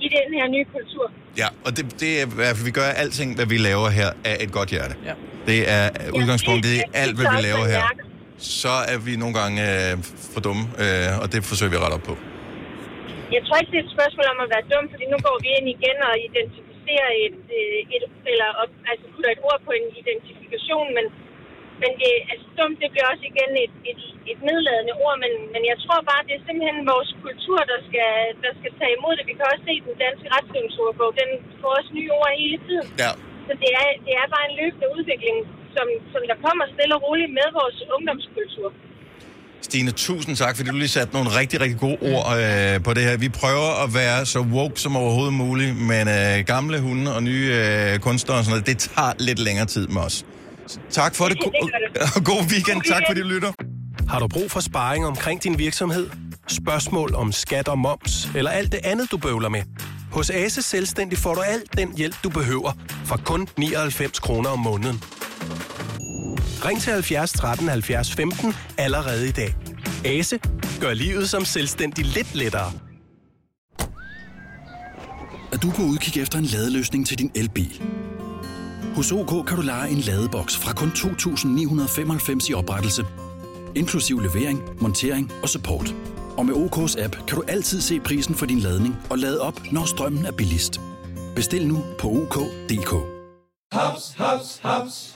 i den her nye kultur. Ja, og det, det er, vi gør alting, hvad vi laver her, af et godt hjerte. Ja. Det er udgangspunktet i alt, hvad vi laver her. Så er vi nogle gange øh, for dumme, øh, og det forsøger vi at rette op på. Jeg tror ikke, det er et spørgsmål om at være dum, fordi nu går vi ind igen og identificerer et, et eller op, altså putter et ord på en identifikation, men, men det, altså dumt, det bliver også igen et, et, et nedladende ord, men, men jeg tror bare, det er simpelthen vores kultur, der skal, der skal tage imod det. Vi kan også se den danske retskrivningsordbog, den får også nye ord hele tiden. Ja, Så det er, det er bare en løbende udvikling, som, som der kommer stille og roligt med vores ungdomskultur. Stine, tusind tak, fordi du lige satte nogle rigtig, rigtig gode ord øh, på det her. Vi prøver at være så woke som overhovedet muligt, men øh, gamle hunde og nye øh, kunstnere og sådan noget, det tager lidt længere tid med os. Så tak for det, og god weekend. Tak fordi du lytter. Har du brug for sparring omkring din virksomhed? Spørgsmål om skat og moms, eller alt det andet, du bøvler med? Hos Ase Selvstændig får du alt den hjælp, du behøver, for kun nioghalvfems kroner om måneden. Ring til halvfjerds tretten halvfjerds femten allerede i dag. Ase gør livet som selvstændig lidt lettere. Er du på udkig efter en ladeløsning til din elbil? Hos OK kan du leje en ladeboks fra kun to tusind ni hundrede femoghalvfems i oprettelse, inklusiv levering, montering og support. Og med O K's app kan du altid se prisen for din ladning og lade op, når strømmen er billigst. Bestil nu på O K punktum D K. Haps, haps, haps.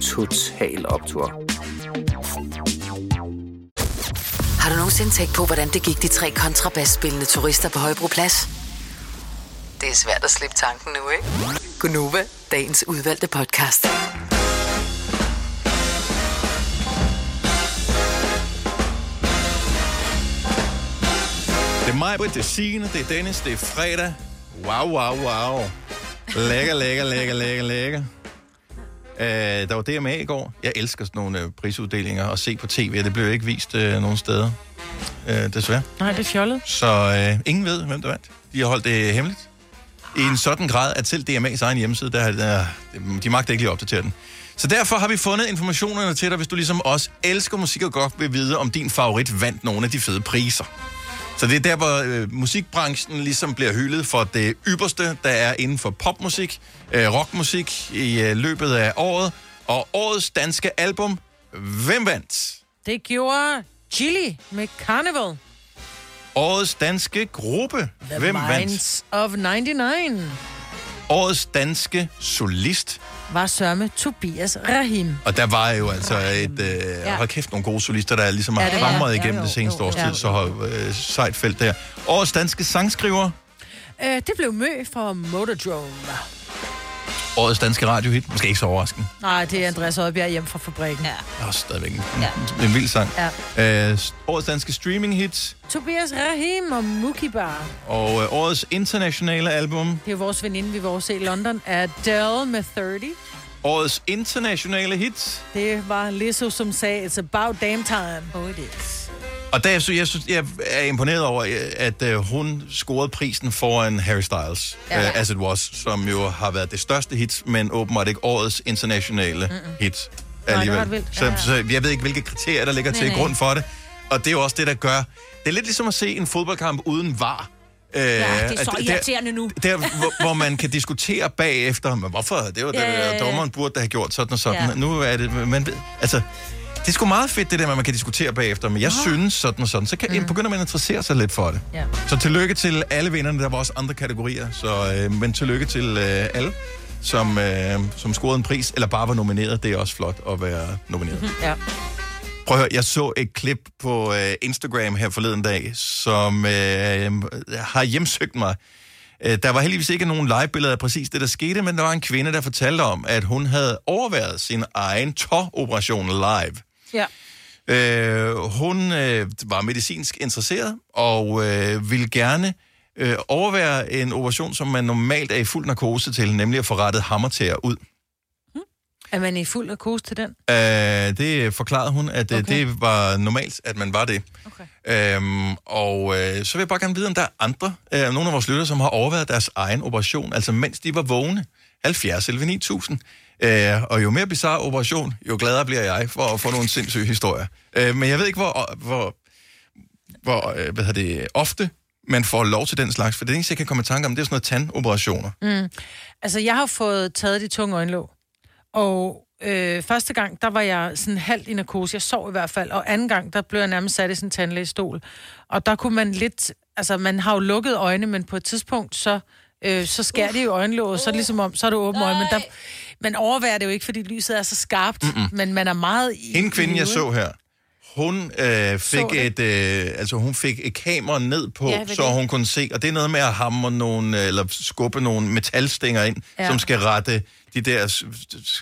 Total Optur. Har du nogensinde tænkt på, hvordan det gik de tre kontrabasspillende turister på Højbroplads? Det er svært at slippe tanken nu, ikke? Gunova, dagens udvalgte podcast. Det er mig, det er Signe, det er Dennis, det er fredag. Wow, wow, wow. Lækker, lækker, lækker, lækker, lækker. Uh, der var D M A i går. Jeg elsker sådan nogle uh, prisuddelinger og se på tv. Det blev ikke vist uh, nogen steder, uh, desværre. Nej, det er fjollet. Så uh, ingen ved, hvem der vandt. De har holdt det hemmeligt. I en sådan grad, at selv D M A's egen hjemmeside, der, der, de magter ikke lige at opdatere den. Så derfor har vi fundet informationerne til dig, hvis du ligesom os elsker musik og godt vil vide, om din favorit vandt nogle af de fede priser. Så det er der, hvor øh, musikbranchen ligesom bliver hyldet for det ypperste, der er inden for popmusik, øh, rockmusik i øh, løbet af året. Og årets danske album, hvem vandt? Det gjorde Chili med Carnival. Årets danske gruppe, The hvem vandt? The Minds of nioghalvfems. Årets danske solist var sørme Tobias Rahim. Og der var jo altså et... Øh, ja. Hold kæft, nogle gode solister, der ligesom har hamret ja, igennem ja, jo, det seneste jo, års tid, jo. Så har øh, sejt felt der. Årets danske sangskriver? Øh, det blev Mø fra Motordrome. Årets danske radiohit? Måske ikke så overraskende. Nej, det er Andreas Oddbjerg hjem fra fabrikken. Ja. Og stadigvæk en, ja. en vild sang. Ja. Øh, årets danske streaminghit? Tobias Rahim og Mookie Bar. Og øh, årets internationale album? Det er jo vores veninde, vi var også i London, er Adele med tredive. Årets internationale hit? Det var Lizzo, som sagde, it's about damn time. Oh, it is. Og der, jeg synes, jeg er imponeret over, at hun scorede prisen foran Harry Styles, ja, ja. Uh, As It Was, som jo har været det største hit, men åbenbart ikke årets internationale Mm-mm. hit alligevel. Nej, så, ja, ja. så jeg ved ikke, hvilke kriterier, der ligger nej, til nej. grund for det. Og det er jo også det, der gør... Det er lidt ligesom at se en fodboldkamp uden var. Ja, det er så uh, irriterende der, nu. Der, hvor, hvor man kan diskutere bagefter, men hvorfor? Det var det, yeah. dommeren burde have gjort sådan og sådan. Yeah. Nu er det... Man ved, altså... Det er sgu meget fedt, det der, at man kan diskutere bagefter, men jeg oh. synes sådan og sådan, så kan, mm. begynder man at interessere sig lidt for det. Yeah. Så tillykke til alle vinderne, der var også andre kategorier, så, øh, men tillykke til øh, alle, som, øh, som scorede en pris, eller bare var nomineret. Det er også flot at være nomineret. Mm-hmm. Ja. Prøv at høre, jeg så et klip på øh, Instagram her forleden dag, som øh, har hjemsøgt mig. Øh, der var heldigvis ikke nogen live-billeder af præcis det, der skete, men der var en kvinde, der fortalte om, at hun havde overværet sin egen tåoperation live. Ja. Øh, hun øh, var medicinsk interesseret og øh, ville gerne øh, overvære en operation, som man normalt er i fuld narkose til, nemlig at få rettet hammertæer ud. Hmm. Er man i fuld narkose til den? Øh, det forklarede hun, at okay. det var normalt, at man var det. Okay. Øhm, og øh, så vil jeg bare gerne vide, om der er andre, øh, nogle af vores lyttere, som har overværet deres egen operation, altså mens de var vågne. halvfjerds elleve ni tusind. Øh, og jo mere bizarre operation, jo gladere bliver jeg for at få nogle sindssyge historier. Øh, men jeg ved ikke, hvor, hvor, hvor hvad hedder det, ofte man får lov til den slags, for det eneste, jeg kan komme i tanke om, det er sådan noget tandoperationer. Mm. Altså, jeg har fået taget de tunge øjenlåg. Og øh, første gang, der var jeg sådan halvt i narkose. Jeg sov i hvert fald. Og anden gang, der blev jeg nærmest sat i sådan en tandlægestol. Og der kunne man lidt... Altså, man har jo lukket øjne, men på et tidspunkt, så, øh, så skærer uh, det jo øjenlåget. Uh, så er det ligesom om, så er det åbent øjne. Men der, man overværer det jo ikke, fordi lyset er så skarpt. Mm-mm. Men man er meget... I, en kvinde, i jeg så her, hun, øh, fik et, øh, altså, hun fik et kamera ned på, ja, så hun kunne se. Og det er noget med at hamre nogle, eller skubbe nogle metalstænger ind, ja, som skal rette... De der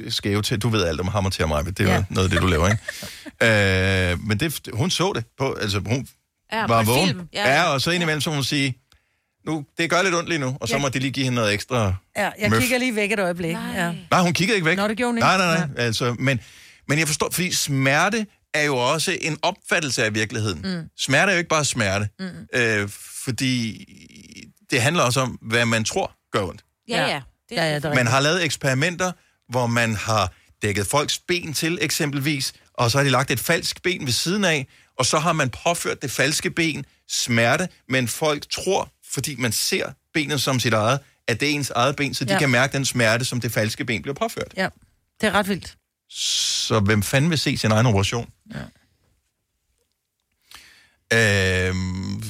skæve til, du ved alt om hammer til mig, det er ja. noget af det, du laver, ikke? øh, men det, hun så det på, altså hun ja, var vågen. Ja, ja. ja, og så indimellem så hun sige, nu, det gør lidt ondt lige nu, og så ja. må de lige give hende noget ekstra Ja, jeg møf. kigger lige væk et øjeblik. Nej, ja. nej hun kigger ikke væk. Nå, det gjorde hun ikke. Nej, nej, nej. Ja. Altså, men, men jeg forstår, fordi smerte er jo også en opfattelse af virkeligheden. Mm. Smerte er jo ikke bare smerte, mm. øh, fordi det handler også om, hvad man tror gør ondt. Ja, ja. Ja, ja, man har lavet eksperimenter, hvor man har dækket folks ben til, eksempelvis, og så har de lagt et falsk ben ved siden af, og så har man påført det falske ben smerte, men folk tror, fordi man ser benet som sit eget, at det er ens eget ben, så de ja. kan mærke den smerte, som det falske ben bliver påført. Ja, det er ret vildt. Så hvem fanden vil se sin egen operation? Ja. Øh,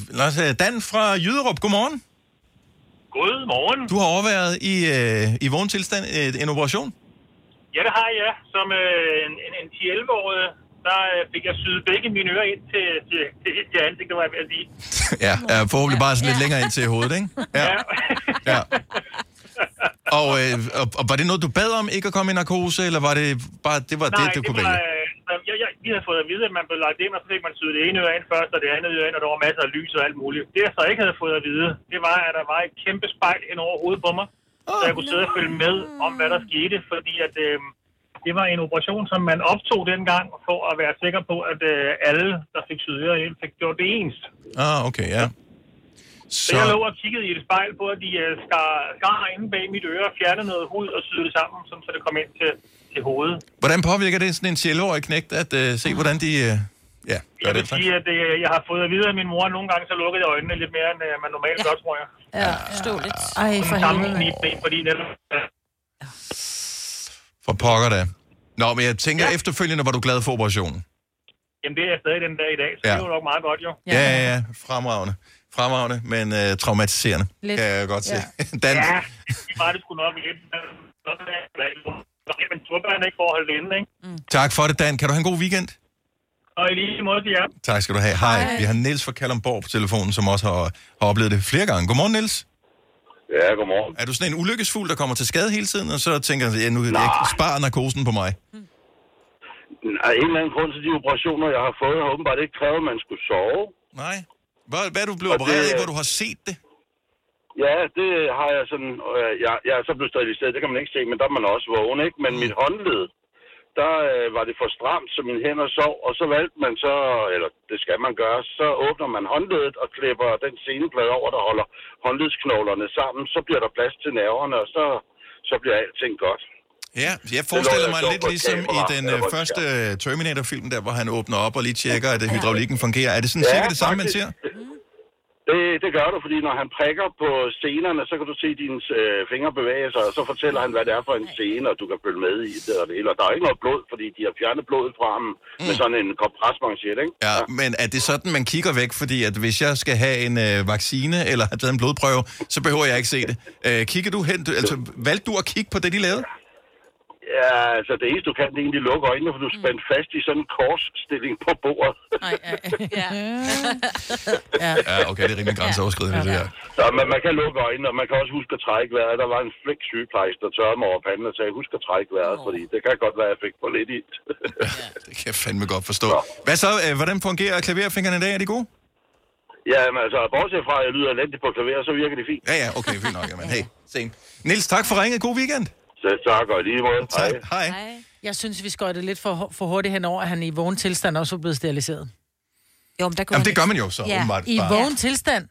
lad os have Dan fra Jyderup, godmorgen. Godmorgen. Du har overværet i, øh, i vågen tilstand øh, en operation? Ja, det har jeg. Som øh, en, en, en ti til elleve-årig, der øh, fik jeg syet begge mine ører ind til, til, til, til ansigtet, var jeg ved at sige. ja, øh, forhåbentlig bare sådan lidt ja. længere ind til hovedet, ikke? Ja. ja. ja. Og, øh, og, og var det noget, du bad om ikke at komme i narkose, eller var det bare det, var Nej, det du det kunne var, vælge? Nej, øh, jeg, vi havde fået at vide, at man blev lagt ind, og så fik man syet det ene øre ind først, og det andet øre ind, og der var masser af lys og alt muligt. Det, jeg så ikke havde fået at vide, det var, at der var et kæmpe spejl hen over hovedet på mig, oh, så jeg kunne sidde og følge med om, hvad der skete, fordi at, øh, det var en operation, som man optog dengang, for at være sikker på, at øh, alle, der fik syet øre ind, fik gjort det ens. Ah, okay, ja. Yeah. Så jeg lå og kiggede i et spejl på, at de skar, skar inde bag mit øre, fjernede noget hud og syede det sammen, så det kom ind til, til hovedet. Hvordan påvirker det sådan en sjælårig knægt at uh, se, hvordan de uh, ja, gør jeg det? Sige, at, uh, jeg har fået at vide af min mor, at nogle gange så lukkede jeg øjnene lidt mere, end uh, man normalt ja. gør, tror jeg. Ja, forstå lidt. Ej, for helvede. Fordi netop... Ja. For pokker da. Nå, men jeg tænker, ja. efterfølgende var du glad for operationen. Jamen, det er jeg stadig den dag i dag, så ja. det var nok meget godt, jo. Ja, ja, ja. Fremragende. Fremragende, men øh, traumatiserende, lidt. kan jeg godt se. Ja, Dan... ja det var det sgu nok lidt. Men turbørn ikke for at holde det inde, ikke? Mm. Tak for det, Dan. Kan du have en god weekend? Og i lige måde til jer. Tak skal du have. Hej. Hej. Vi har Niels fra Kalundborg på telefonen, som også har, har oplevet det flere gange. Godmorgen, Niels. Ja, godmorgen. Er du sådan en ulykkesfugl, der kommer til skade hele tiden, og så tænker jeg, ja, nu kan jeg ikke spare narkosen på mig? Mm. Af en eller anden grund til de operationer, jeg har fået, har åbenbart ikke krævet, at man skulle sove. Nej. Hvad, hvad er du blevet opereret i, hvor du har set det? Ja, det har jeg sådan... Øh, jeg, jeg er så blevet steriliseret, det kan man ikke se, men der er man også vågen, ikke? Men mit håndled, der øh, var det for stramt, så mine hænder sov, og så valgte man så... Eller det skal man gøre, så åbner man håndledet og klipper den seneplade over, der holder håndledsknoglerne sammen. Så bliver der plads til nerverne, og så, så bliver alting godt. Ja, jeg forestiller mig lidt ligesom i den uh, første Terminator-film, der hvor han åbner op og lige tjekker, at hydraulikken fungerer. Er det sådan ja, cirka det samme, man ser? Det, det gør du, fordi når han prikker på scenerne, så kan du se dine øh, fingre bevæge sig, og så fortæller han, hvad det er for en scene, og du kan følge med i det. Og det hele. Og der er ikke noget blod, fordi de har fjernet blodet fra ham mm. med sådan en kompresmanchet, ikke? Ja, ja, men er det sådan, man kigger væk? Fordi at hvis jeg skal have en øh, vaccine eller have taget en blodprøve, så behøver jeg ikke se det. Øh, kigger du hen? Du, altså, valgte du at kigge på det, de lavede? Ja, altså det eneste, du kan, det er egentlig lukke øjnene, for du er spændt fast i sådan en korsstilling på bordet. Ej, ej, ja. ja. ja, okay, det er rimelig grænseoverskridende, ja, ja. det her. Så man, man kan lukke øjnene, og man kan også huske at trække vejret. Der var en flink sygeplejerske, der tørrede mig over panden og sagde, husk at trække vejret, oh. fordi det kan godt være, at jeg fik for lidt i. ja, det kan jeg fandme godt forstå. Så. Hvad så, øh, hvordan fungerer klaverfingrene i dag? Er de gode? Ja, men altså, bortset fra, at jeg lyder elendigt på klaver, så virker det fint. Ja, ja, okay, fint nok. Jamen, hey, sen. Niels, tak for ringet. God weekend. Tak, og lige måde. Hej. Hej. Hej. Jeg synes, vi skøjte lidt for, for hurtigt henover, at han i vågen tilstand også er blevet steriliseret. Jo, men der Jamen, det ikke. gør man jo så, ja. åbenbart. I bare. vågen tilstand?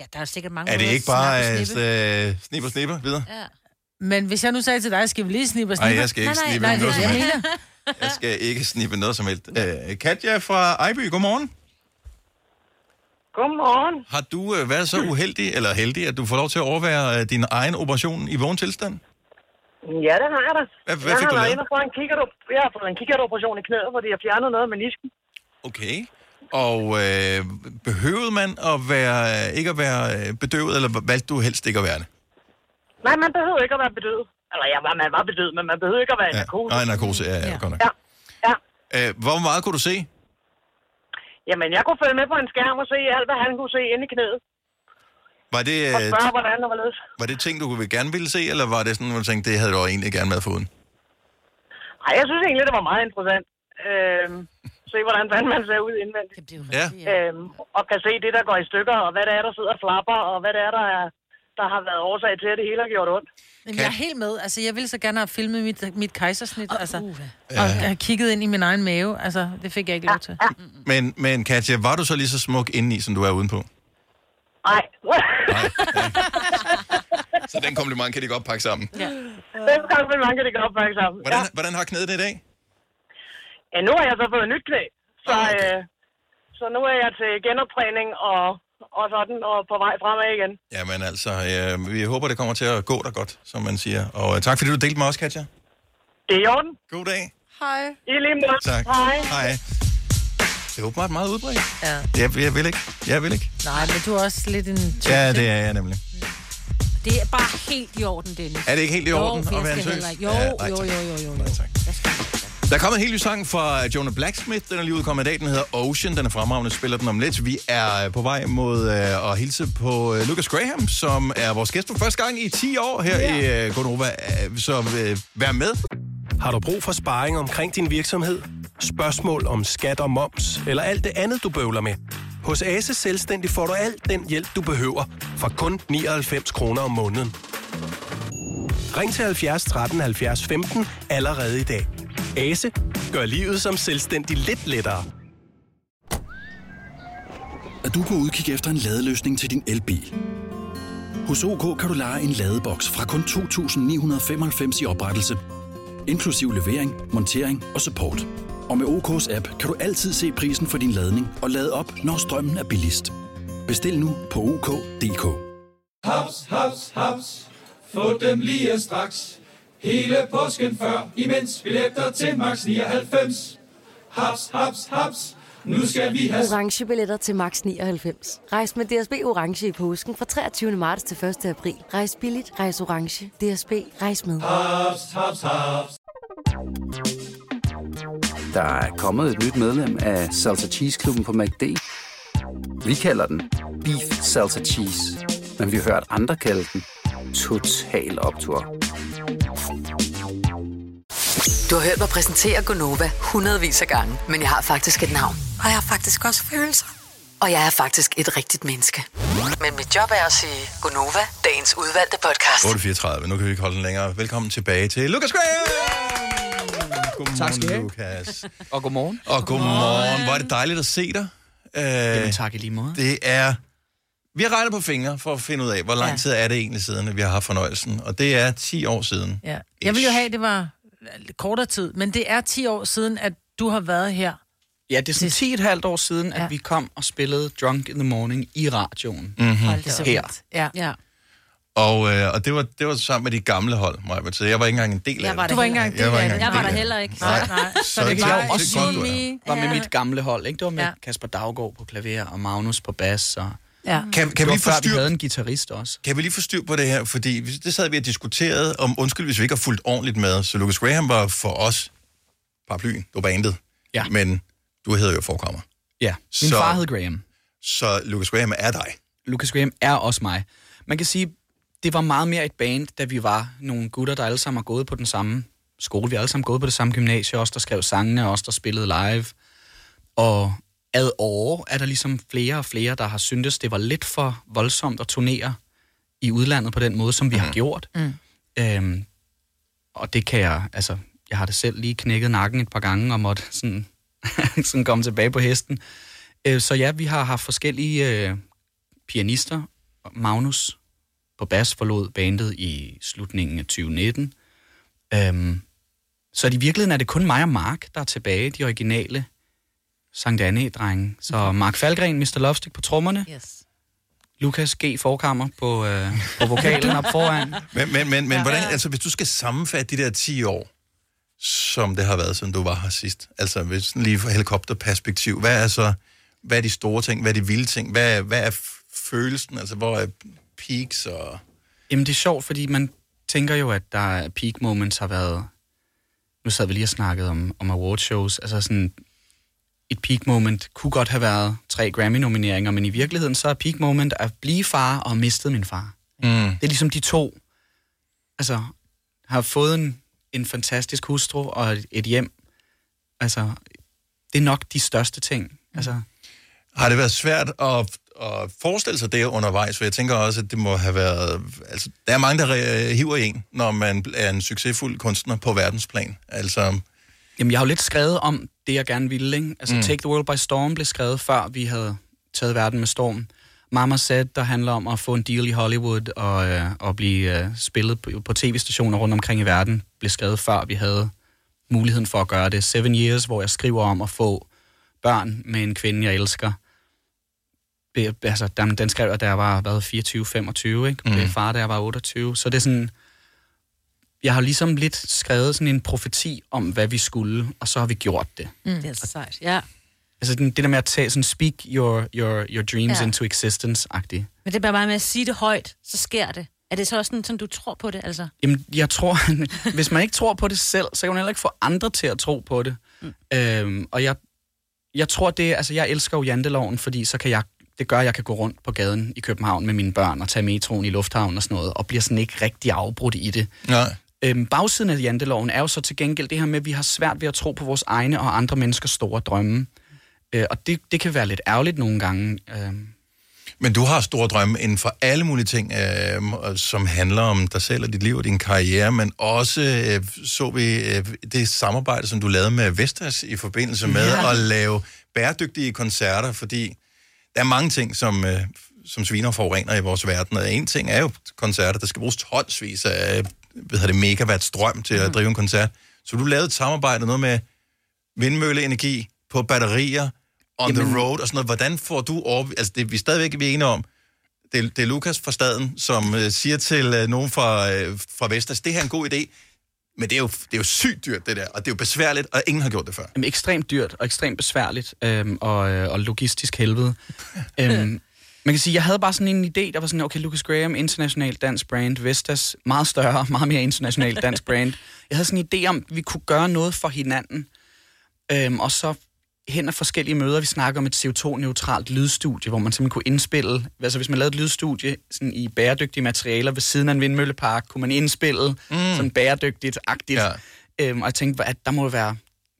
Ja, der er sikkert mange... Er det ikke bare snippe snippe snippe videre? Ja. Men hvis jeg nu sagde til dig, skal vi lige snippe snippe? Nej, jeg skal ikke nej, snippe nej, noget nej, nej, som helst. Jeg skal ikke snippe noget som helst. Æ, Katja fra Ejby, godmorgen. Godmorgen. Har du øh, været så uheldig, eller heldig, at du får lov til at overvære øh, din egen operation i vågen tilstand? Ja, det har jeg da. Hvad, hvad fik du lavet? Jeg har fået en kikkertoperation jeg har fået en kikkertoperation i knæet, fordi jeg fjernede noget af menisken. Okay. Og øh, behøvede man at være, ikke at være bedøvet, eller valgte du helst ikke at være det? Nej, man behøvede ikke at være bedøvet. Eller ja, man var bedøvet, men man behøvede ikke at være i ja. narkose. Nej, narkose, ja, ja, ja. godt nok. Ja, ja. Øh, hvor meget kunne du se? Jamen, jeg kunne følge med på en skærm og se alt, hvad han kunne se inde i knæet. Var det, og spørge, hvordan det var løs. Var det ting, du gerne ville se, eller var det sådan, hvor du tænkte, det havde du egentlig gerne med foruden? Nej, jeg synes egentlig, det var meget interessant. Øhm, se, hvordan man ser ud indvendigt. Det bliver ja. øhm, og kan se det, der går i stykker, og hvad det er, der sidder og flapper, og hvad det er, der er... der har været årsag til, at det hele har gjort ondt. Men kan... jeg er helt med. Altså, jeg ville så gerne have filmet mit, mit kejsersnit, oh, altså, uh. og have kigget ind i min egen mave. Altså, det fik jeg ikke lov til. Ah, ah. Men, men Katja, var du så lige så smuk indeni, som du er udenpå? Nej. Nej. Så den kompliment kan de godt pakke sammen. Ja. Den kompliment kan de godt pakke sammen. Hvordan, ja. hvordan har knæet det i dag? Ja, nu har jeg så fået nyt knæ. Så, oh, okay. øh, så nu er jeg til genoptræning og... og sådan, og på vej fremad igen. Jamen altså, øh, vi håber, det kommer til at gå dig godt, som man siger. Og øh, tak, fordi du delte med os, Katja. Det er i orden. God dag. Hej. I lige måde. Tak. Hej. Hej. Det er åbenbart meget udbredt. Ja. Jeg, jeg vil ikke. Jeg vil ikke. Nej, men du er også lidt en... Ja, det er jeg nemlig. Det er bare helt i orden, Dennis. Er det ikke helt i orden jo, at være en tøs? Jo, ja, nej, jo, jo, jo, jo, jo. Nej, tak. Der er kommet en helt ny sang fra Jonah Blacksmith. Den er lige udkommet i dag. Den hedder Ocean. Den er fremragende. Spiller den om lidt. Vi er på vej mod øh, at hilse på øh, Lukas Graham, som er vores gæst for første gang i ti år her yeah. i øh, Godnova. Så øh, vær med. Har du brug for sparring omkring din virksomhed? Spørgsmål om skat og moms? Eller alt det andet, du bøvler med? Hos Ase Selvstændig får du alt den hjælp, du behøver. For kun nioghalvfems kroner om måneden. Ring til halvfjerds tretten halvfjerds femten allerede i dag. Ase gør livet som selvstændig lidt lettere. Er du på udkig efter en ladeløsning til din elbil? Hos OK kan du leje en ladeboks fra kun to tusind ni hundrede femoghalvfems i oprettelse, inklusiv levering, montering og support. Og med O K's app kan du altid se prisen for din ladning og lade op, når strømmen er billigst. Bestil nu på O K punktum D K. Haps, haps, haps. Få dem lige straks. Hele påsken før, imens billetter til max nioghalvfems. Haps, haps, haps. Nu skal vi have... Orange billetter til max nioghalvfems. Rejs med D S B Orange i påsken fra treogtyvende marts til første april. Rejs billigt, rejs orange. D S B, rejs med. Haps, haps, haps. Der er kommet et nyt medlem af Salsa Cheese Klubben på McD. Vi kalder den Beef Salsa Cheese. Men vi har hørt andre kalde den Total Optur. Du har hørt mig præsentere Gonova hundredvis af gange, men jeg har faktisk et navn. Og jeg har faktisk også følelser. Og jeg er faktisk et rigtigt menneske. Men mit job er at sige Gonova, dagens udvalgte podcast. otte fireogtredive, nu kan vi ikke holde den længere. Velkommen tilbage til Lukas Graham! Tak skal du have. Og godmorgen. Og godmorgen. Var det dejligt at se dig. Uh, Jamen tak i lige måde. Det er... Vi har regnet på fingre for at finde ud af, hvor lang ja. tid er det egentlig siden, at vi har haft fornøjelsen. Og det er ti år siden. Ja. Jeg ville jo have, det var... kortere tid, men det er ti år siden, at du har været her. Ja, det er sådan ti et halvt år siden, at ja. vi kom og spillede Drunk in the Morning i radioen. Mm-hmm. Hold her. Ja. ja. Og, øh, og det, var, det var sammen med de gamle hold, Maja. Så jeg var ikke engang en del af det. Du var ikke engang en del af det. Jeg var der heller ikke. Nej, nej. Så, så det, det var også godt, du var med mit gamle hold. Ikke? Det var med ja. Casper Daggaard på klaver og Magnus på bas og... Ja. Kan, kan, vi før, vi havde en guitarist også. Kan vi lige få styr på det her? Fordi det sad vi og diskuterede om, undskyld, hvis vi ikke har fulgt ordentligt med. Så Lukas Graham var for os paraplyen. Du var bandet. Ja. Men du hedder jo forkammer. Ja, min så, far hed Graham. Så Lukas Graham er dig. Lukas Graham er også mig. Man kan sige, det var meget mere et band, da vi var nogle gutter, der alle sammen har gået på den samme skole. Vi har alle sammen gået på det samme gymnasie. Os, der skrev sangene, os, der spillede live. Og... ad år er der ligesom flere og flere, der har syntes, det var lidt for voldsomt at turnere i udlandet på den måde, som vi mm. har gjort. Mm. Øhm, og det kan jeg, altså, jeg har det selv lige knækket nakken et par gange og måtte sådan, sådan komme tilbage på hesten. Øh, så ja, vi har haft forskellige øh, pianister. Magnus på bas forlod bandet i slutningen af tyve nitten. Øhm, så i virkeligheden er det kun mig og Mark, der er tilbage, de originale Sankt Anne-drenge. Så Mark Falgren, mister Lovestick på trommerne. Yes. Lukas G. Forkammer på, øh, på vokalen op foran. Men, men, men, men hvordan, altså, hvis du skal sammenfatte de der ti år, som det har været, siden du var her sidst, altså hvis sådan lige fra helikopterperspektiv, hvad er så, hvad er de store ting, hvad er de vilde ting, hvad er, hvad er følelsen, altså hvor er peaks og... Jamen det er sjovt, fordi man tænker jo, at der peak moments har været... Nu sad vi lige og snakkede om, om awardshows, altså sådan... Et peak moment kunne godt have været tre Grammy-nomineringer, men i virkeligheden så er peak moment at blive far og have mistet min far. Mm. Det er ligesom de to, altså har fået en, en fantastisk hustru og et hjem. Altså, det er nok de største ting. Altså. Har det været svært at, at forestille sig det undervejs? For jeg tænker også, at det må have været... Altså, der er mange, der hiver en, når man er en succesfuld kunstner på verdensplan. Altså... Jamen, jeg har jo lidt skrevet om det, jeg gerne ville, ikke? Altså, mm. Take the World by Storm blev skrevet, før vi havde taget verden med storm. Mama Said, der handler om at få en deal i Hollywood og, øh, og blive øh, spillet på, på tv-stationer rundt omkring i verden, blev skrevet, før vi havde muligheden for at gøre det. Seven Years, hvor jeg skriver om at få børn med en kvinde, jeg elsker. Be, altså, den, den skrev jeg, da jeg var fireogtyve femogtyve, ikke? Blev mm. far, da jeg var otteogtyve. Så det er sådan... Jeg har ligesom lidt skrevet sådan en profeti om, hvad vi skulle, og så har vi gjort det. Mm. Det er så sejt, ja. Altså det der med at tage sådan, speak your, your, your dreams ja. Into existence-agtigt. Men det er bare med at sige det højt, så sker det. Er det så også sådan, som du tror på det, altså? Jamen, jeg tror, hvis man ikke tror på det selv, så kan man heller ikke få andre til at tro på det. Mm. Øhm, og jeg, jeg tror det, altså jeg elsker jo janteloven, fordi så kan jeg, det gør, at jeg kan gå rundt på gaden i København med mine børn og tage metroen i lufthavnen og sådan noget, og bliver sådan ikke rigtig afbrudt i det. Nej. Øhm, bagsiden af janteloven er jo så til gengæld det her med, at vi har svært ved at tro på vores egne og andre menneskers store drømme. Øh, og det, det kan være lidt ærgerligt nogle gange. Øh. Men du har store drømme inden for alle mulige ting, øh, som handler om dig selv og dit liv og din karriere, men også øh, så vi øh, det samarbejde, som du lavede med Vestas i forbindelse med ja. At lave bæredygtige koncerter, fordi der er mange ting, som... Øh, som sviner og forurener i vores verden. Og en ting er jo koncerter, der skal bruges tonsvis af hvad hedder det, megawatts strøm til at drive en koncert. Så du lavede et samarbejde, noget med vindmølleenergi på batterier, on Jamen. The road og sådan noget. Hvordan får du over... Altså, det er vi stadigvæk vi er enige om. Det er, det er Lukas fra staden, som øh, siger til øh, nogen fra, øh, fra Vestas, det her er en god idé, men det er, jo, det er jo sygt dyrt, det der, og det er jo besværligt, og ingen har gjort det før. Jamen, ekstremt dyrt og ekstremt besværligt, øh, og, øh, og logistisk helvede. øhm, Man kan sige, jeg havde bare sådan en idé, der var sådan, okay, Lukas Graham, international dansk brand, Vestas, meget større, meget mere international dansk brand. Jeg havde sådan en idé om, at vi kunne gøre noget for hinanden. Øhm, og så hen ad forskellige møder, vi snakker om et C O to neutralt lydstudie, hvor man simpelthen kunne indspille, altså hvis man lavede et lydstudie sådan i bæredygtige materialer ved siden af en vindmøllepark, kunne man indspille mm. sådan bæredygtigt-agtigt. Ja. Øhm, og jeg tænkte, at der må være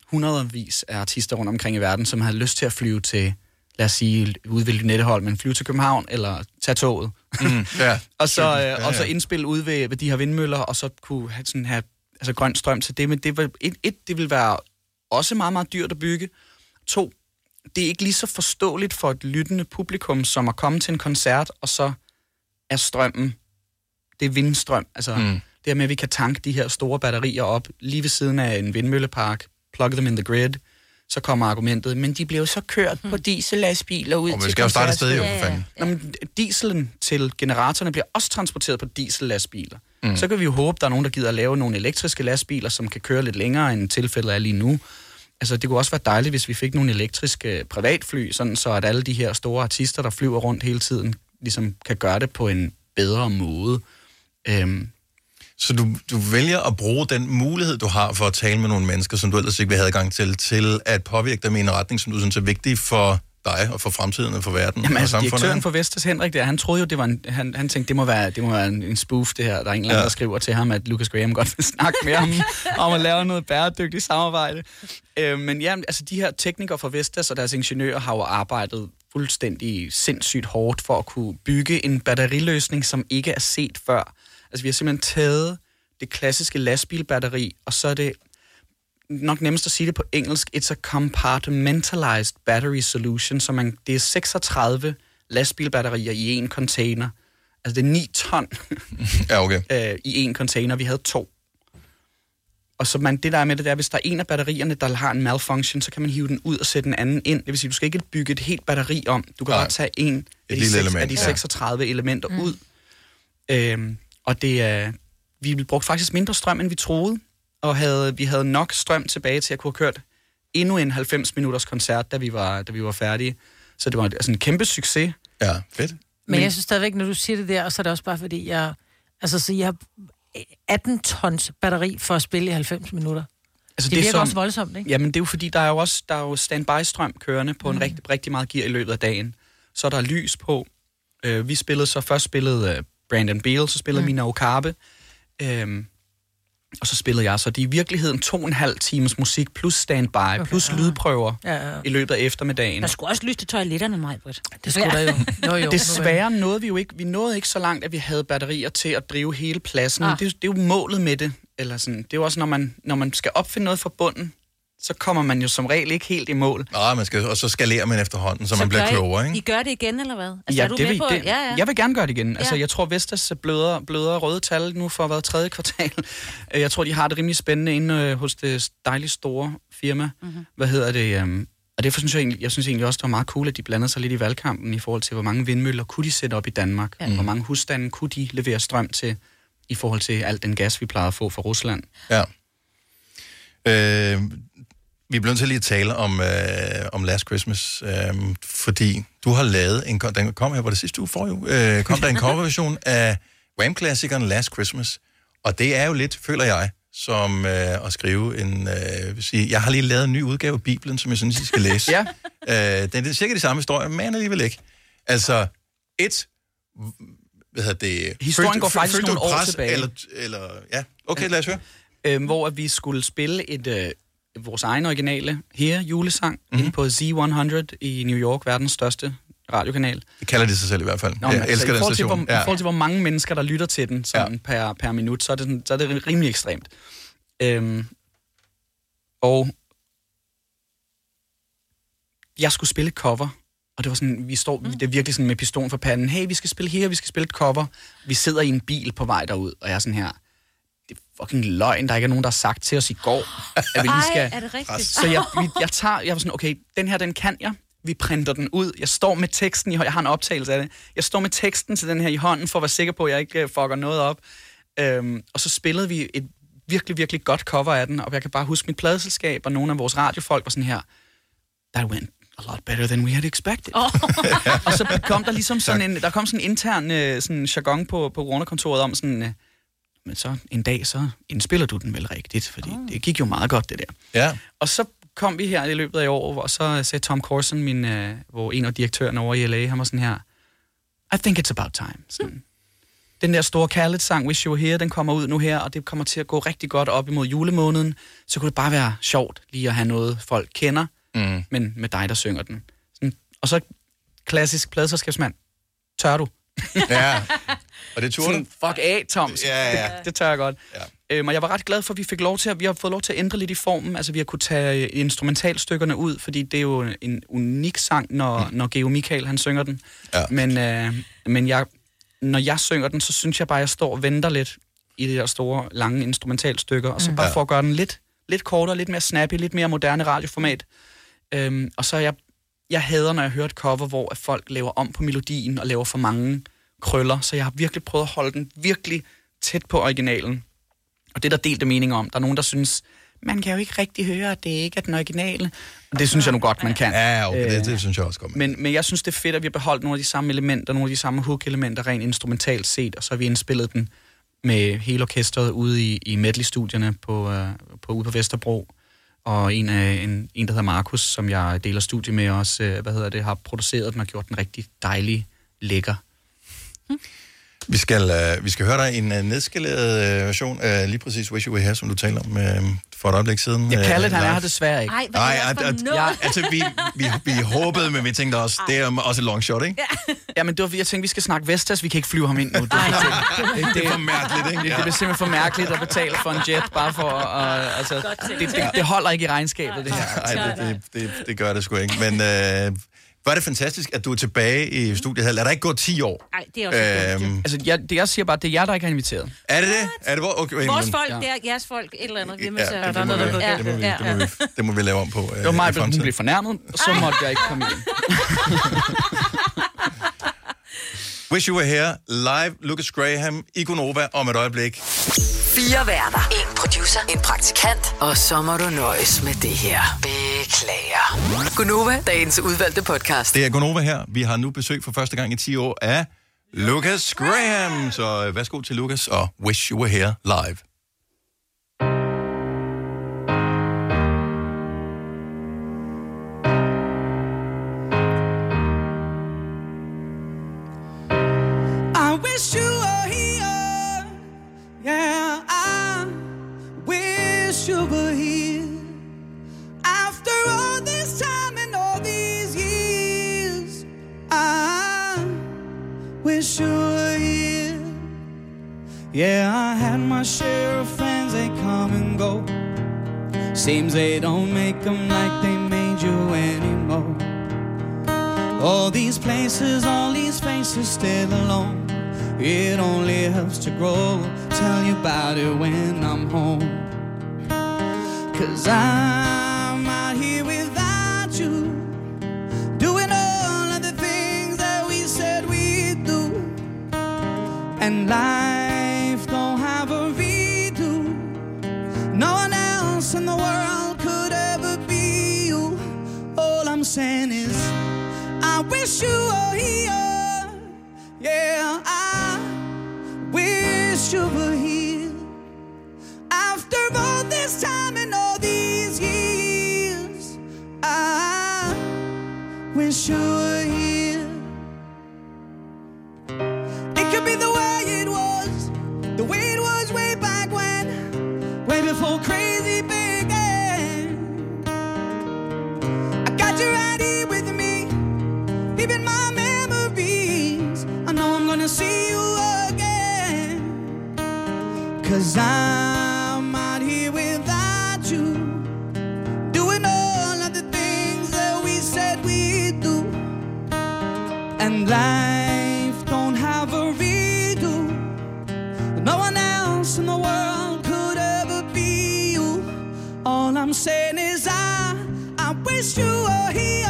hundredvis af artister rundt omkring i verden, som har lyst til at flyve til... lad os sige, ude ved Lynetteholm, men flyve til København, eller tage toget. Mm, yeah. og, så, øh, yeah, yeah. og så indspille ude ved, ved de her vindmøller, og så kunne have, sådan, have altså, grøn strøm til det. Men det, var, et, et, det ville være også meget, meget dyrt at bygge. To, det er ikke lige så forståeligt for et lyttende publikum, som at komme til en koncert, og så er strømmen, det er vindstrøm. Altså mm. det her med, at vi kan tanke de her store batterier op, lige ved siden af en vindmøllepark, plug them in the grid, så kommer argumentet, men de blev så kørt hmm. på diesellastbiler ud til... Og man skal jo starte et sted, jo, for fanden. Ja, ja. Nå, men dieselen til generatorerne bliver også transporteret på diesellastbiler. Mm. Så kan vi jo håbe, der er nogen, der gider at lave nogle elektriske lastbiler, som kan køre lidt længere, end tilfældet er lige nu. Altså, det kunne også være dejligt, hvis vi fik nogle elektriske privatfly, sådan så at alle de her store artister, der flyver rundt hele tiden, ligesom kan gøre det på en bedre måde. Øhm. Så du, du vælger at bruge den mulighed, du har for at tale med nogle mennesker, som du ellers ikke vil have adgang til, til at påvirke dem i en retning, som du synes er vigtig for dig og for fremtiden og for verden. Jamen, og altså, direktøren for Vestas, Henrik, der, han troede jo, det var en, han, han tænkte, det må være, det må være en, en spoof, det her. Der er en eller anden, der skriver til ham, at Lukas Graham godt vil snakke med ham om at lave noget bæredygtigt samarbejde. Øh, men ja, altså de her teknikere fra Vestas og deres ingeniører har jo arbejdet fuldstændig sindssygt hårdt for at kunne bygge en batteriløsning, som ikke er set før. Altså, vi har simpelthen taget det klassiske lastbilbatteri, og så er det nok nemmest at sige det på engelsk, it's a compartmentalized battery solution, så man, det er seksogtredive lastbilbatterier i én container. Altså, det er ni ton ja, okay. øh, i én container. Vi havde to. Og så man, det der er med det, der er, hvis der er en af batterierne, der har en malfunction, så kan man hive den ud og sætte den anden ind. Det vil sige, du skal ikke bygge et helt batteri om. Du kan bare tage en af de, seks, af de seksogtredive ja. Elementer mm. ud. Øhm, og det er... Vi brugte faktisk mindre strøm, end vi troede, og havde, vi havde nok strøm tilbage til at kunne have kørt endnu en halvfems minutters koncert, da vi var, da vi var færdige. Så det var altså en kæmpe succes. Ja, fedt. Men, Men jeg synes stadigvæk, når du siger det der, og så er det også bare fordi, jeg, altså, så jeg har atten tons batteri for at spille i halvfems minutter. Altså, det virker som, også voldsomt, ikke? Jamen det er jo fordi, der er jo også der er jo standby-strøm kørende på mm. en rigtig, rigtig meget gear i løbet af dagen. Så der er lys på. Øh, vi spillede så, først spillede Brandon Beal, så spillede mm. Mina Okabe, Øhm, og så spillede jeg, så det er i virkeligheden to og en halv times musik, plus standby, okay, plus ja. Lydprøver ja, ja, ja. I løbet af eftermiddagen. Der skulle også lyse til toiletterne, Maj-Britt. Det skulle ja. Der jo. Nå, jo. Desværre nåede vi jo ikke, vi nåede ikke så langt, at vi havde batterier til at drive hele pladsen. Ah. Det, det er jo målet med det, eller sådan. Det er jo også, når man, når man skal opfinde noget fra bunden, så kommer man jo som regel ikke helt i mål. Nej, man skal, og så skalerer man efterhånden, så, så man bliver klogere, ikke? I gør det igen, eller hvad? Altså, ja, er du det, med på? Det, ja, ja. Jeg vil gerne gøre det igen. Ja. Altså, jeg tror, Vestas bløder, bløder røde tal nu for været tredje kvartal. Jeg tror, de har det rimelig spændende inde hos det dejligt store firma. Mm-hmm. Hvad hedder det? Og derfor synes jeg, egentlig, jeg synes egentlig også, det var meget cool, at de blandede sig lidt i valgkampen i forhold til, hvor mange vindmøller kunne de sætte op i Danmark? Ja. Hvor mange husstande kunne de levere strøm til i forhold til alt den gas, vi plejede at få fra Rusland? Ja. Øh... Vi er blevet til lige at tale om, øh, om Last Christmas, øh, fordi du har lavet en... Den kom her, var det sidste uge for jo. Øh, kom der en coverversion af Wham-klassikeren Last Christmas. Og det er jo lidt, føler jeg, som øh, at skrive en... Øh, vil sige, jeg har lige lavet en ny udgave af Bibelen, som jeg synes, I skal læse. Ja. Øh, det er cirka de samme historier, men alligevel ikke. Altså, et... Hvad hedder det? Historien følte, går faktisk nogle år pres, tilbage. Eller, eller, ja, okay, lad os høre. Øh, hvor vi skulle spille et... Øh, vores egen originale her julesang mm-hmm. inde på Z hundrede i New York, verdens største radiokanal. Det kalder de sig selv i hvert fald. Nå, jeg elsker den station. Til, hvor, ja. I forhold til, hvor mange mennesker, der lytter til den sådan, ja. per, per minut, så er det, så er det rimelig ekstremt. Øhm, og jeg skulle spille cover, og det var sådan, vi står, mm. det er virkelig sådan med pistolen for panden. Hey, vi skal spille her, vi skal spille et cover. Vi sidder i en bil på vej derud, og jeg er sådan her... Det er fucking løgn, der ikke er nogen, der har sagt til os i går, at vi lige skal... Ej, er det rigtigt? Så jeg, vi, jeg tager... Jeg var sådan, okay, den her, den kan jeg. Vi printer den ud. Jeg står med teksten i hånden. Jeg har en optagelse af det. Jeg står med teksten til den her i hånden, for at være sikker på, at jeg ikke fucker noget op. Øhm, og så spillede vi et virkelig, virkelig godt cover af den, og jeg kan bare huske mit pladeselskab, og nogle af vores radiofolk var sådan her... That went a lot better than we had expected. Oh. Og så kom der ligesom sådan en... Der kom sådan en intern sådan jargon på, på coronakontoret om sådan... Men så en dag, så indspiller du den vel rigtigt, fordi oh. det gik jo meget godt, det der. Ja. Og så kom vi her i løbet af i år, og så sagde Tom Corson, min, uh, hvor en af direktøren over i L A, han var sådan her, I think it's about time. Sådan. Mm. Den der store Khalid-sang, Wish You Were Here, den kommer ud nu her, og det kommer til at gå rigtig godt op imod julemåneden. Så kunne det bare være sjovt lige at have noget, folk kender, mm. men med dig, der synger den. Sådan. Og så klassisk pladeselskabsmand, tør du? Ja, og det turde sådan, fuck af, Toms. Ja, ja, ja. Det, det tør jeg godt. Ja. Øhm, og jeg var ret glad for, at vi fik lov til at, vi har fået lov til at ændre lidt i formen. Altså, vi har kunnet tage instrumentalstykkerne ud, fordi det er jo en unik sang, når, mm. når Geo Michael, han synger den. Ja. Men, øh, men jeg, når jeg synger den, så synes jeg bare, at jeg står og venter lidt i de der store, lange instrumentalstykker. Og så mm. bare for at gøre den lidt, lidt kortere, lidt mere snappy, lidt mere moderne radioformat. Øhm, og så er jeg... Jeg hader, når jeg hører et cover, hvor at folk laver om på melodien og laver for mange krøller, så jeg har virkelig prøvet at holde den virkelig tæt på originalen. Og det er der delte mening om. Der er nogen, der synes, man kan jo ikke rigtig høre, at det ikke er den originale. Og det synes jeg nu godt, man kan. Ja, okay, det, det synes jeg også godt. Men, men jeg synes, det er fedt, at vi har beholdt nogle af de samme elementer, nogle af de samme hook-elementer rent instrumentalt set, og så har vi indspillet den med hele orkestret ude i, i medley-studierne på, øh, på, ude på Vesterbro. Og en, en, en, der hedder Markus, som jeg deler studie med også, hvad hedder det, har produceret den og gjort den rigtig dejlig, lækker. Mm. Vi, skal, vi skal høre dig en nedskaleret version af lige præcis Wish You Were Here, som du talte om for et øjeblik siden. Jeg kalder det, han er her desværre ikke. Nej, hvad er det for noget? Altså, vi, vi, vi håbede, men vi tænkte også, det er også et long shot, ikke? Ja. Ja, men det var, jeg tænkte, vi skal snakke Vestas, vi kan ikke flyve ham ind nu. Det, Ej, det, det, det er for mærkeligt, ikke? Det, det bliver simpelthen for mærkeligt at betale for en jet, bare for at... Uh, altså, det, det, det holder ikke i regnskabet, det her. Nej, det, det, det, det gør det sgu ikke, men... Uh, var det fantastisk, at du er tilbage i studiet her. Lad der ikke gå ti år. Nej, det er også øhm. Altså, jeg, det, jeg siger bare, det er jer, der ikke har inviteret. Er det det? Er det okay, vores men, folk, ja. Det er jeres folk, et eller andet. Vi ja, det, det, må vi, ja, det, må vi, ja, ja. Det, må vi, det må vi lave om på. Det var mig, at hun blev fornærmet, og så måtte jeg ikke komme ind. Wish You Were Here, live Lukas Graham, Ikonova om et øjeblik. Fire værter, en producer, en praktikant, og så må du nøjes med det her. Beklager. Gunova, dagens udvalgte podcast. Det er Gunova her. Vi har nu besøg for første gang i ti år af Lukas Graham. Så værsgo til Lukas og Wish You Were Here live. Yeah, I had my share of friends, they come and go. Seems they don't make them like they made you anymore. All these places, all these faces, still alone. It only helps to grow, tell you about it when I'm home. Cause I'm out here without you, doing all of the things that we said we'd do. And life in the world could ever be you. All I'm saying is I wish you were here. Yeah, I wish you were here. After all this time and all these years, I wish you were here. It could be the way it was, the way it was way back when, way before crazy. See you again. Cause I'm out here without you, doing all of the things that we said we'd do. And life don't have a redo. No one else in the world could ever be you. All I'm saying is I, I wish you were here.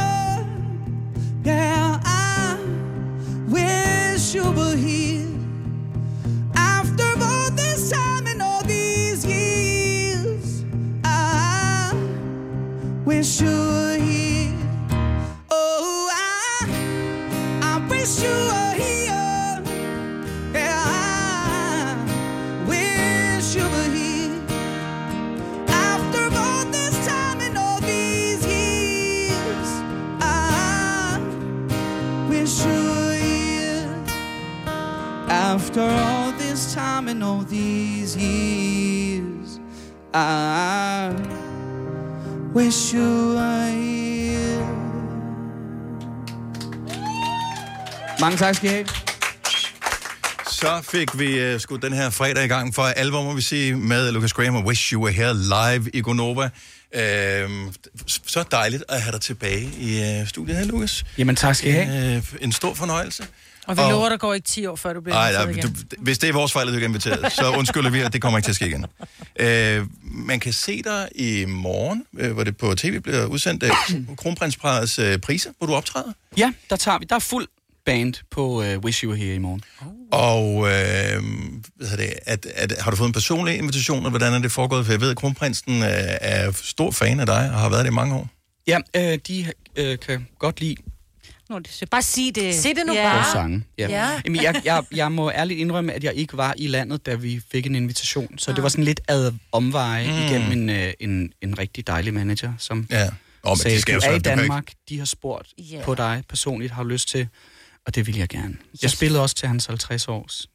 Yeah, I wish you were. Wish you were here. Oh, I, I wish you were here. Yeah, I wish you were here. After all this time and all these years, I wish you were here. After all this time and all these years, I wish you were here. Mange tak skal I have. Så fik vi uh, skudt den her fredag i gang for alvor, må vi sige, med Lukas Graham og Wish You Were Here live i Gonova. Uh, så dejligt at have dig tilbage i uh, studiet her, Lukas. Jamen tak skal I have. Uh, en stor fornøjelse. Og vi og... lover, der går ikke ti år, før du bliver Ej, inviteret nej, igen. Du, hvis det er vores fejl, at du ikke er inviteret, så undskylder vi, at det kommer ikke til at ske igen. Øh, man kan se dig i morgen, øh, hvor det på tv bliver udsendt øh, Kronprinsparrets øh, priser, hvor du optræder. Ja, der tager vi. Der er fuld band på øh, Wish You Were Here i morgen. Og øh, hvad er det, at, at, har du fået en personlig invitation, og hvordan er det foregået? For jeg ved, at Kronprinsen øh, er stor fan af dig, og har været det i mange år. Ja, øh, de øh, kan godt lide... Nå, det bare sig det. Sig det nu yeah. bare. Sange, ja. Yeah. Jamen, jeg, jeg, jeg må ærligt indrømme, at jeg ikke var i landet, da vi fik en invitation. Så ah. det var sådan lidt ad omveje mm. igennem en, en, en rigtig dejlig manager, som yeah. oh, sagde, at du er i Danmark, de har spurgt yeah. på dig personligt, har lyst til, og det ville jeg gerne. Yes. Jeg spillede også til hans halvtreds års.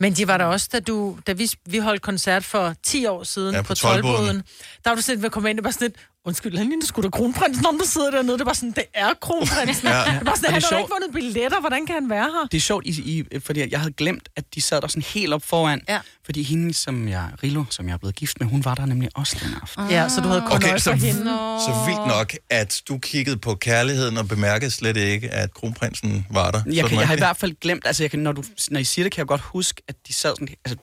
Men de var der også, da, du, da vi, vi holdt koncert for ti år siden ja, på, på Toldboden. Der var du sådan ved at komme ind, det var sådan lidt, undskyld, Landine, skulle der Kronprinsen om, der sidder dernede? Det var sådan, det er Kronprinsen. ja. Det var sådan, han har ikke vundet billetter, hvordan kan han være her? Det er sjovt, I, I, fordi jeg havde glemt, at de sad der sådan helt op foran. Ja. Fordi hende, som jeg, Rillo, som jeg er blevet gift med, hun var der nemlig også den aften. Ja, så du havde kun okay, øje for hende. Så vildt nok, at du kiggede på kærligheden og bemærkede slet ikke, at Kronprinsen var der. Jeg, kan, jeg har i hvert fald glemt, altså jeg kan, når, du, når I siger det, kan jeg godt huske, at de sad sådan, altså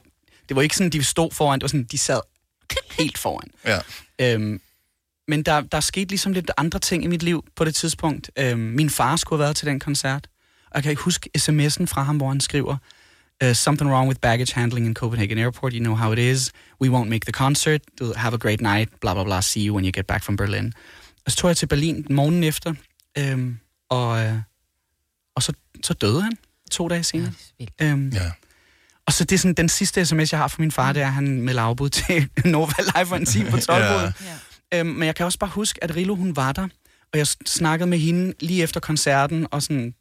det var ikke sådan, de stod foran, det var sådan, de sad helt foran. Ja. Øhm, Men der, der skete ligesom lidt andre ting i mit liv på det tidspunkt. Øhm, min far skulle have været til den koncert. Og jeg kan ikke huske sms'en fra ham, hvor han skriver, uh, something wrong with baggage handling in Copenhagen Airport, you know how it is, we won't make the concert, have a great night, blah, blah, blah, see you when you get back from Berlin. Og så tog jeg til Berlin morgenen efter, øhm, og, øh, og så, så døde han to dage senere. Ja, øhm, ja. Og så det er sådan, den sidste sms, jeg har fra min far, det er, at han melder afbud til Nova Live for en time på tolv. Ja. Øhm, men jeg kan også bare huske, at Rillo, hun var der, og jeg snakkede med hende lige efter koncerten, og sådan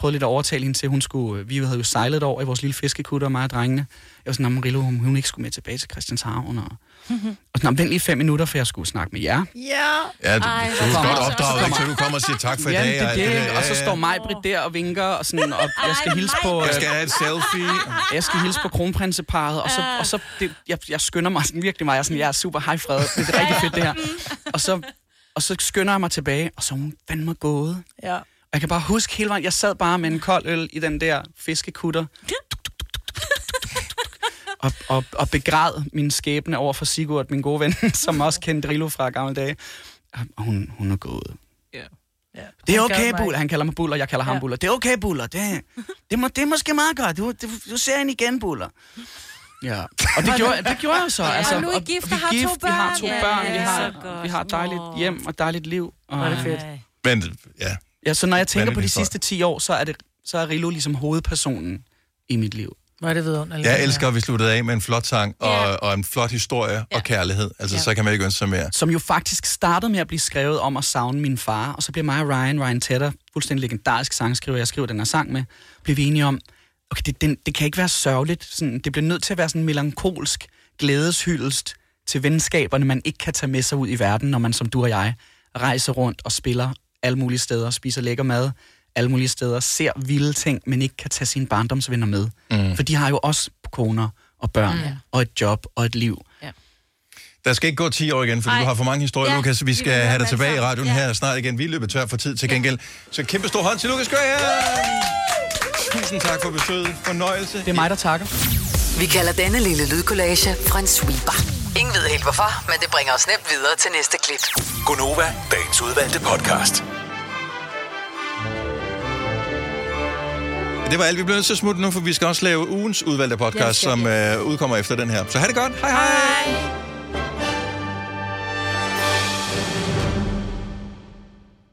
prøvede lidt at overtale hende til, hun skulle, vi havde jo sejlet over i vores lille fiskekutter, og mig og drengene. Jeg var sådan, at Rillo, hun, hun ikke skulle med tilbage til Christianshavn, og Mm-hmm. Og sådan, vent lige fem minutter, for jeg skulle snakke med jer. Ja, ja du, Ej, du er godt opdraget, ikke? Så du kommer og siger tak for i dag. Og, det, det, og så står Maj-Brit der og vinker, og, sådan, og jeg skal hilse på... Jeg skal have et selfie. Jeg skal hilse på kronprinseparet, og så... Og så det, jeg, jeg skynder mig sådan, virkelig meget. Jeg er, sådan, jeg er super hejfred. Det er rigtig fedt, det her. Og så, og så skynder jeg mig tilbage, og så er hun fandme gået. Ja. Og jeg kan bare huske hele vejen, jeg sad bare med en kold øl i den der fiskekutter. Og, og, og begræd min skæbne over for Sigurd, min gode ven, som også kendte Rillo fra gamle dage. Og hun, hun er gået. Yeah. Yeah. Det er okay, Buller. Han kalder mig Buller, jeg kalder yeah. ham Buller. Det er okay, Buller. Det, det, må, det er måske meget godt. Du, det, du ser hende igen, Buller. Ja, og det gjorde, det gjorde jeg så. Altså, og nu er I gift, og, og vi er gift, vi har to børn, yeah, vi, har, vi har dejligt hjem og dejligt liv. Og det er fedt. Men, ja. Ja, så når jeg tænker på de sidste ti år, så er, det, så er Rillo ligesom hovedpersonen i mit liv. Var det vidunderligt. Jeg elsker, at vi sluttede af med en flot sang og, yeah. og en flot historie yeah. og kærlighed. Altså, yeah. så kan man ikke ønske sig mere. Som jo faktisk startede med at blive skrevet om at savne min far, og så bliver mig og Ryan, Ryan Tedder, fuldstændig legendarisk sangskriver, jeg skriver den her sang med, blev vi enige om, okay, det, den, det kan ikke være sørgeligt. Sådan, det bliver nødt til at være sådan en melankolsk glædeshyldest til venskaberne, man ikke kan tage med sig ud i verden, når man som du og jeg rejser rundt og spiller alle mulige steder, spiser lækker mad, alle mulige steder, ser vilde ting, men ikke kan tage sine barndomsvenner med. Mm. For de har jo også koner og børn, mm. og et job og et liv. Ja. Der skal ikke gå ti år igen, fordi Ej. du har for mange historier, ja, Lukas. Vi skal vi have dig tilbage i radioen ja. her snart igen. Vi løber tør for tid til gengæld. Så kæmpe stor hånd til Lukas Graham! Tusind tak for besøget. Fornøjelse. Det er mig, der takker. Vi kalder denne lille lydkollage en sweeper. Ingen ved helt hvorfor, men det bringer os nemt videre til næste klip. Gonova, dagens udvalgte podcast. Det var alt. Vi bliver nødt til at smutte nu, for vi skal også lave ugens udvalgte podcast, som øh, udkommer efter den her. Så ha' det godt. Hej hej. hej.